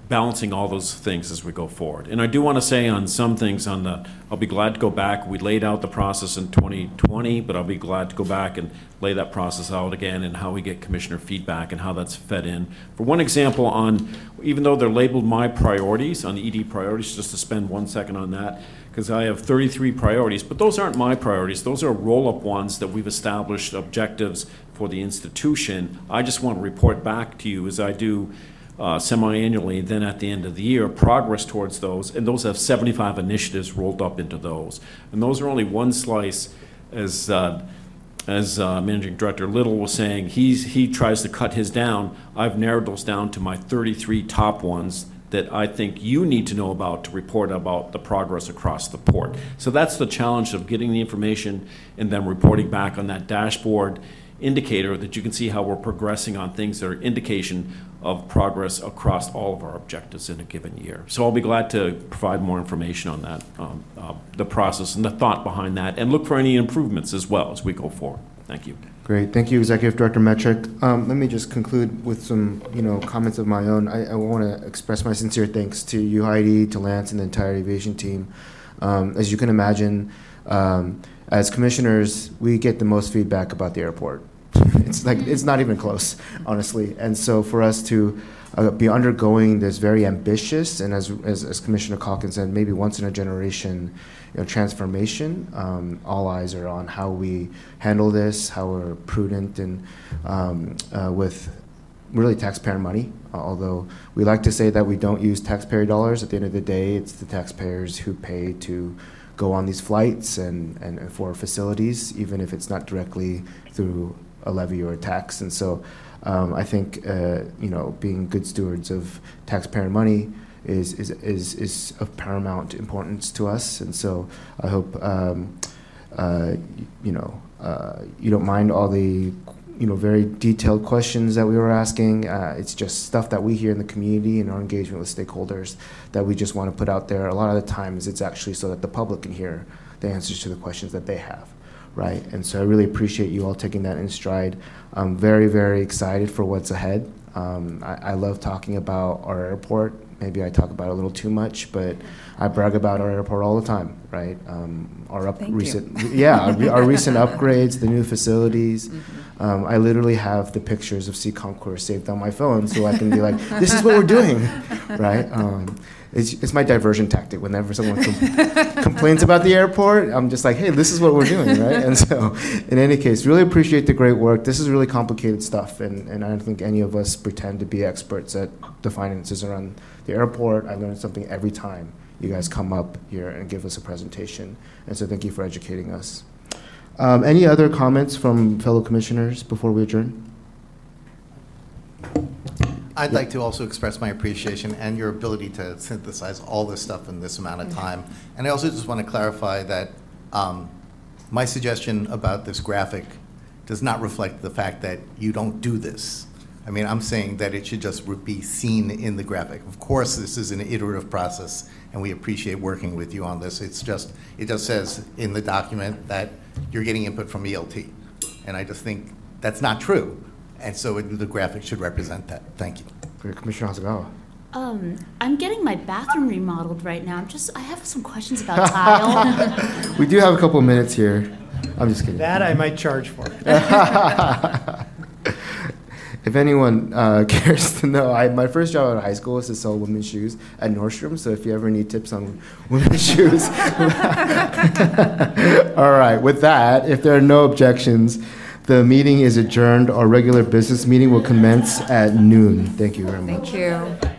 balancing all those things as we go forward. And I do want to say on some things on the, I'll be glad to go back, we laid out the process in 2020, but I'll be glad to go back and lay that process out again and how we get commissioner feedback and how that's fed in. For one example on, even though they're labeled my priorities on the ED priorities, just to spend 1 second on that, because I have 33 priorities, but those aren't my priorities. Those are roll-up ones that we've established objectives for the institution. I just want to report back to you as I do semi-annually, then at the end of the year, progress towards those, and those have 75 initiatives rolled up into those. And those are only one slice, as Managing Director Little was saying, he tries to cut his down. I've narrowed those down to my 33 top ones that I think you need to know about to report about the progress across the port. So that's the challenge of getting the information and then reporting back on that dashboard indicator that you can see how we're progressing on things that are indication of progress across all of our objectives in a given year. So I'll be glad to provide more information on that, the process and the thought behind that, and look for any improvements as well as we go forward. Thank you. Great. Thank you, Executive Director Metruck. Let me just conclude with some comments of my own. I want to express my sincere thanks to you, Heidi, to Lance, and the entire aviation team. As you can imagine, as commissioners, we get the most feedback about the airport. It's not even close, honestly. And so for us to be undergoing this very ambitious, and as Commissioner Calkins said, maybe once in a generation transformation, all eyes are on how we handle this, how we're prudent and with really taxpayer money. Although we like to say that we don't use taxpayer dollars, at the end of the day, it's the taxpayers who pay to go on these flights and for facilities, even if it's not directly through a levy or a tax. And so I think being good stewards of taxpayer money is of paramount importance to us. And so I hope you don't mind all the very detailed questions that we were asking. It's just stuff that we hear in the community and our engagement with stakeholders that we just want to put out there. A lot of the times it's actually so that the public can hear the answers to the questions that they have, right? And so I really appreciate you all taking that in stride. I'm very, very excited for what's ahead. I love talking about our airport. Maybe I talk about it a little too much, but I brag about our airport all the time, right? Our recent upgrades, the new facilities. Mm-hmm. I literally have the pictures of Seacom Corps saved on my phone, so I can be like, "This is what we're doing," right? It's my diversion tactic. Whenever someone complains about the airport, I'm just like, "Hey, this is what we're doing," right? And so, in any case, really appreciate the great work. This is really complicated stuff, and I don't think any of us pretend to be experts at the finances around the airport. I learn something every time you guys come up here and give us a presentation. And so thank you for educating us. Any other comments from fellow commissioners before we adjourn? I'd like to also express my appreciation and your ability to synthesize all this stuff in this amount of time. And I also just want to clarify that my suggestion about this graphic does not reflect the fact that you don't do this. I mean, I'm saying that it should just be seen in the graphic. Of course, this is an iterative process, and we appreciate working with you on this. It just says in the document that you're getting input from ELT, and I just think that's not true. And so the graphic should represent that. Thank you. Commissioner Hasegawa. I'm getting my bathroom remodeled right now. I have some questions about tile. We do have a couple minutes here. I'm just kidding. That I might charge for. If anyone cares to know, my first job out of high school was to sell women's shoes at Nordstrom. So if you ever need tips on women's shoes. All right. With that, if there are no objections, the meeting is adjourned. Our regular business meeting will commence at noon. Thank you very much. Thank you.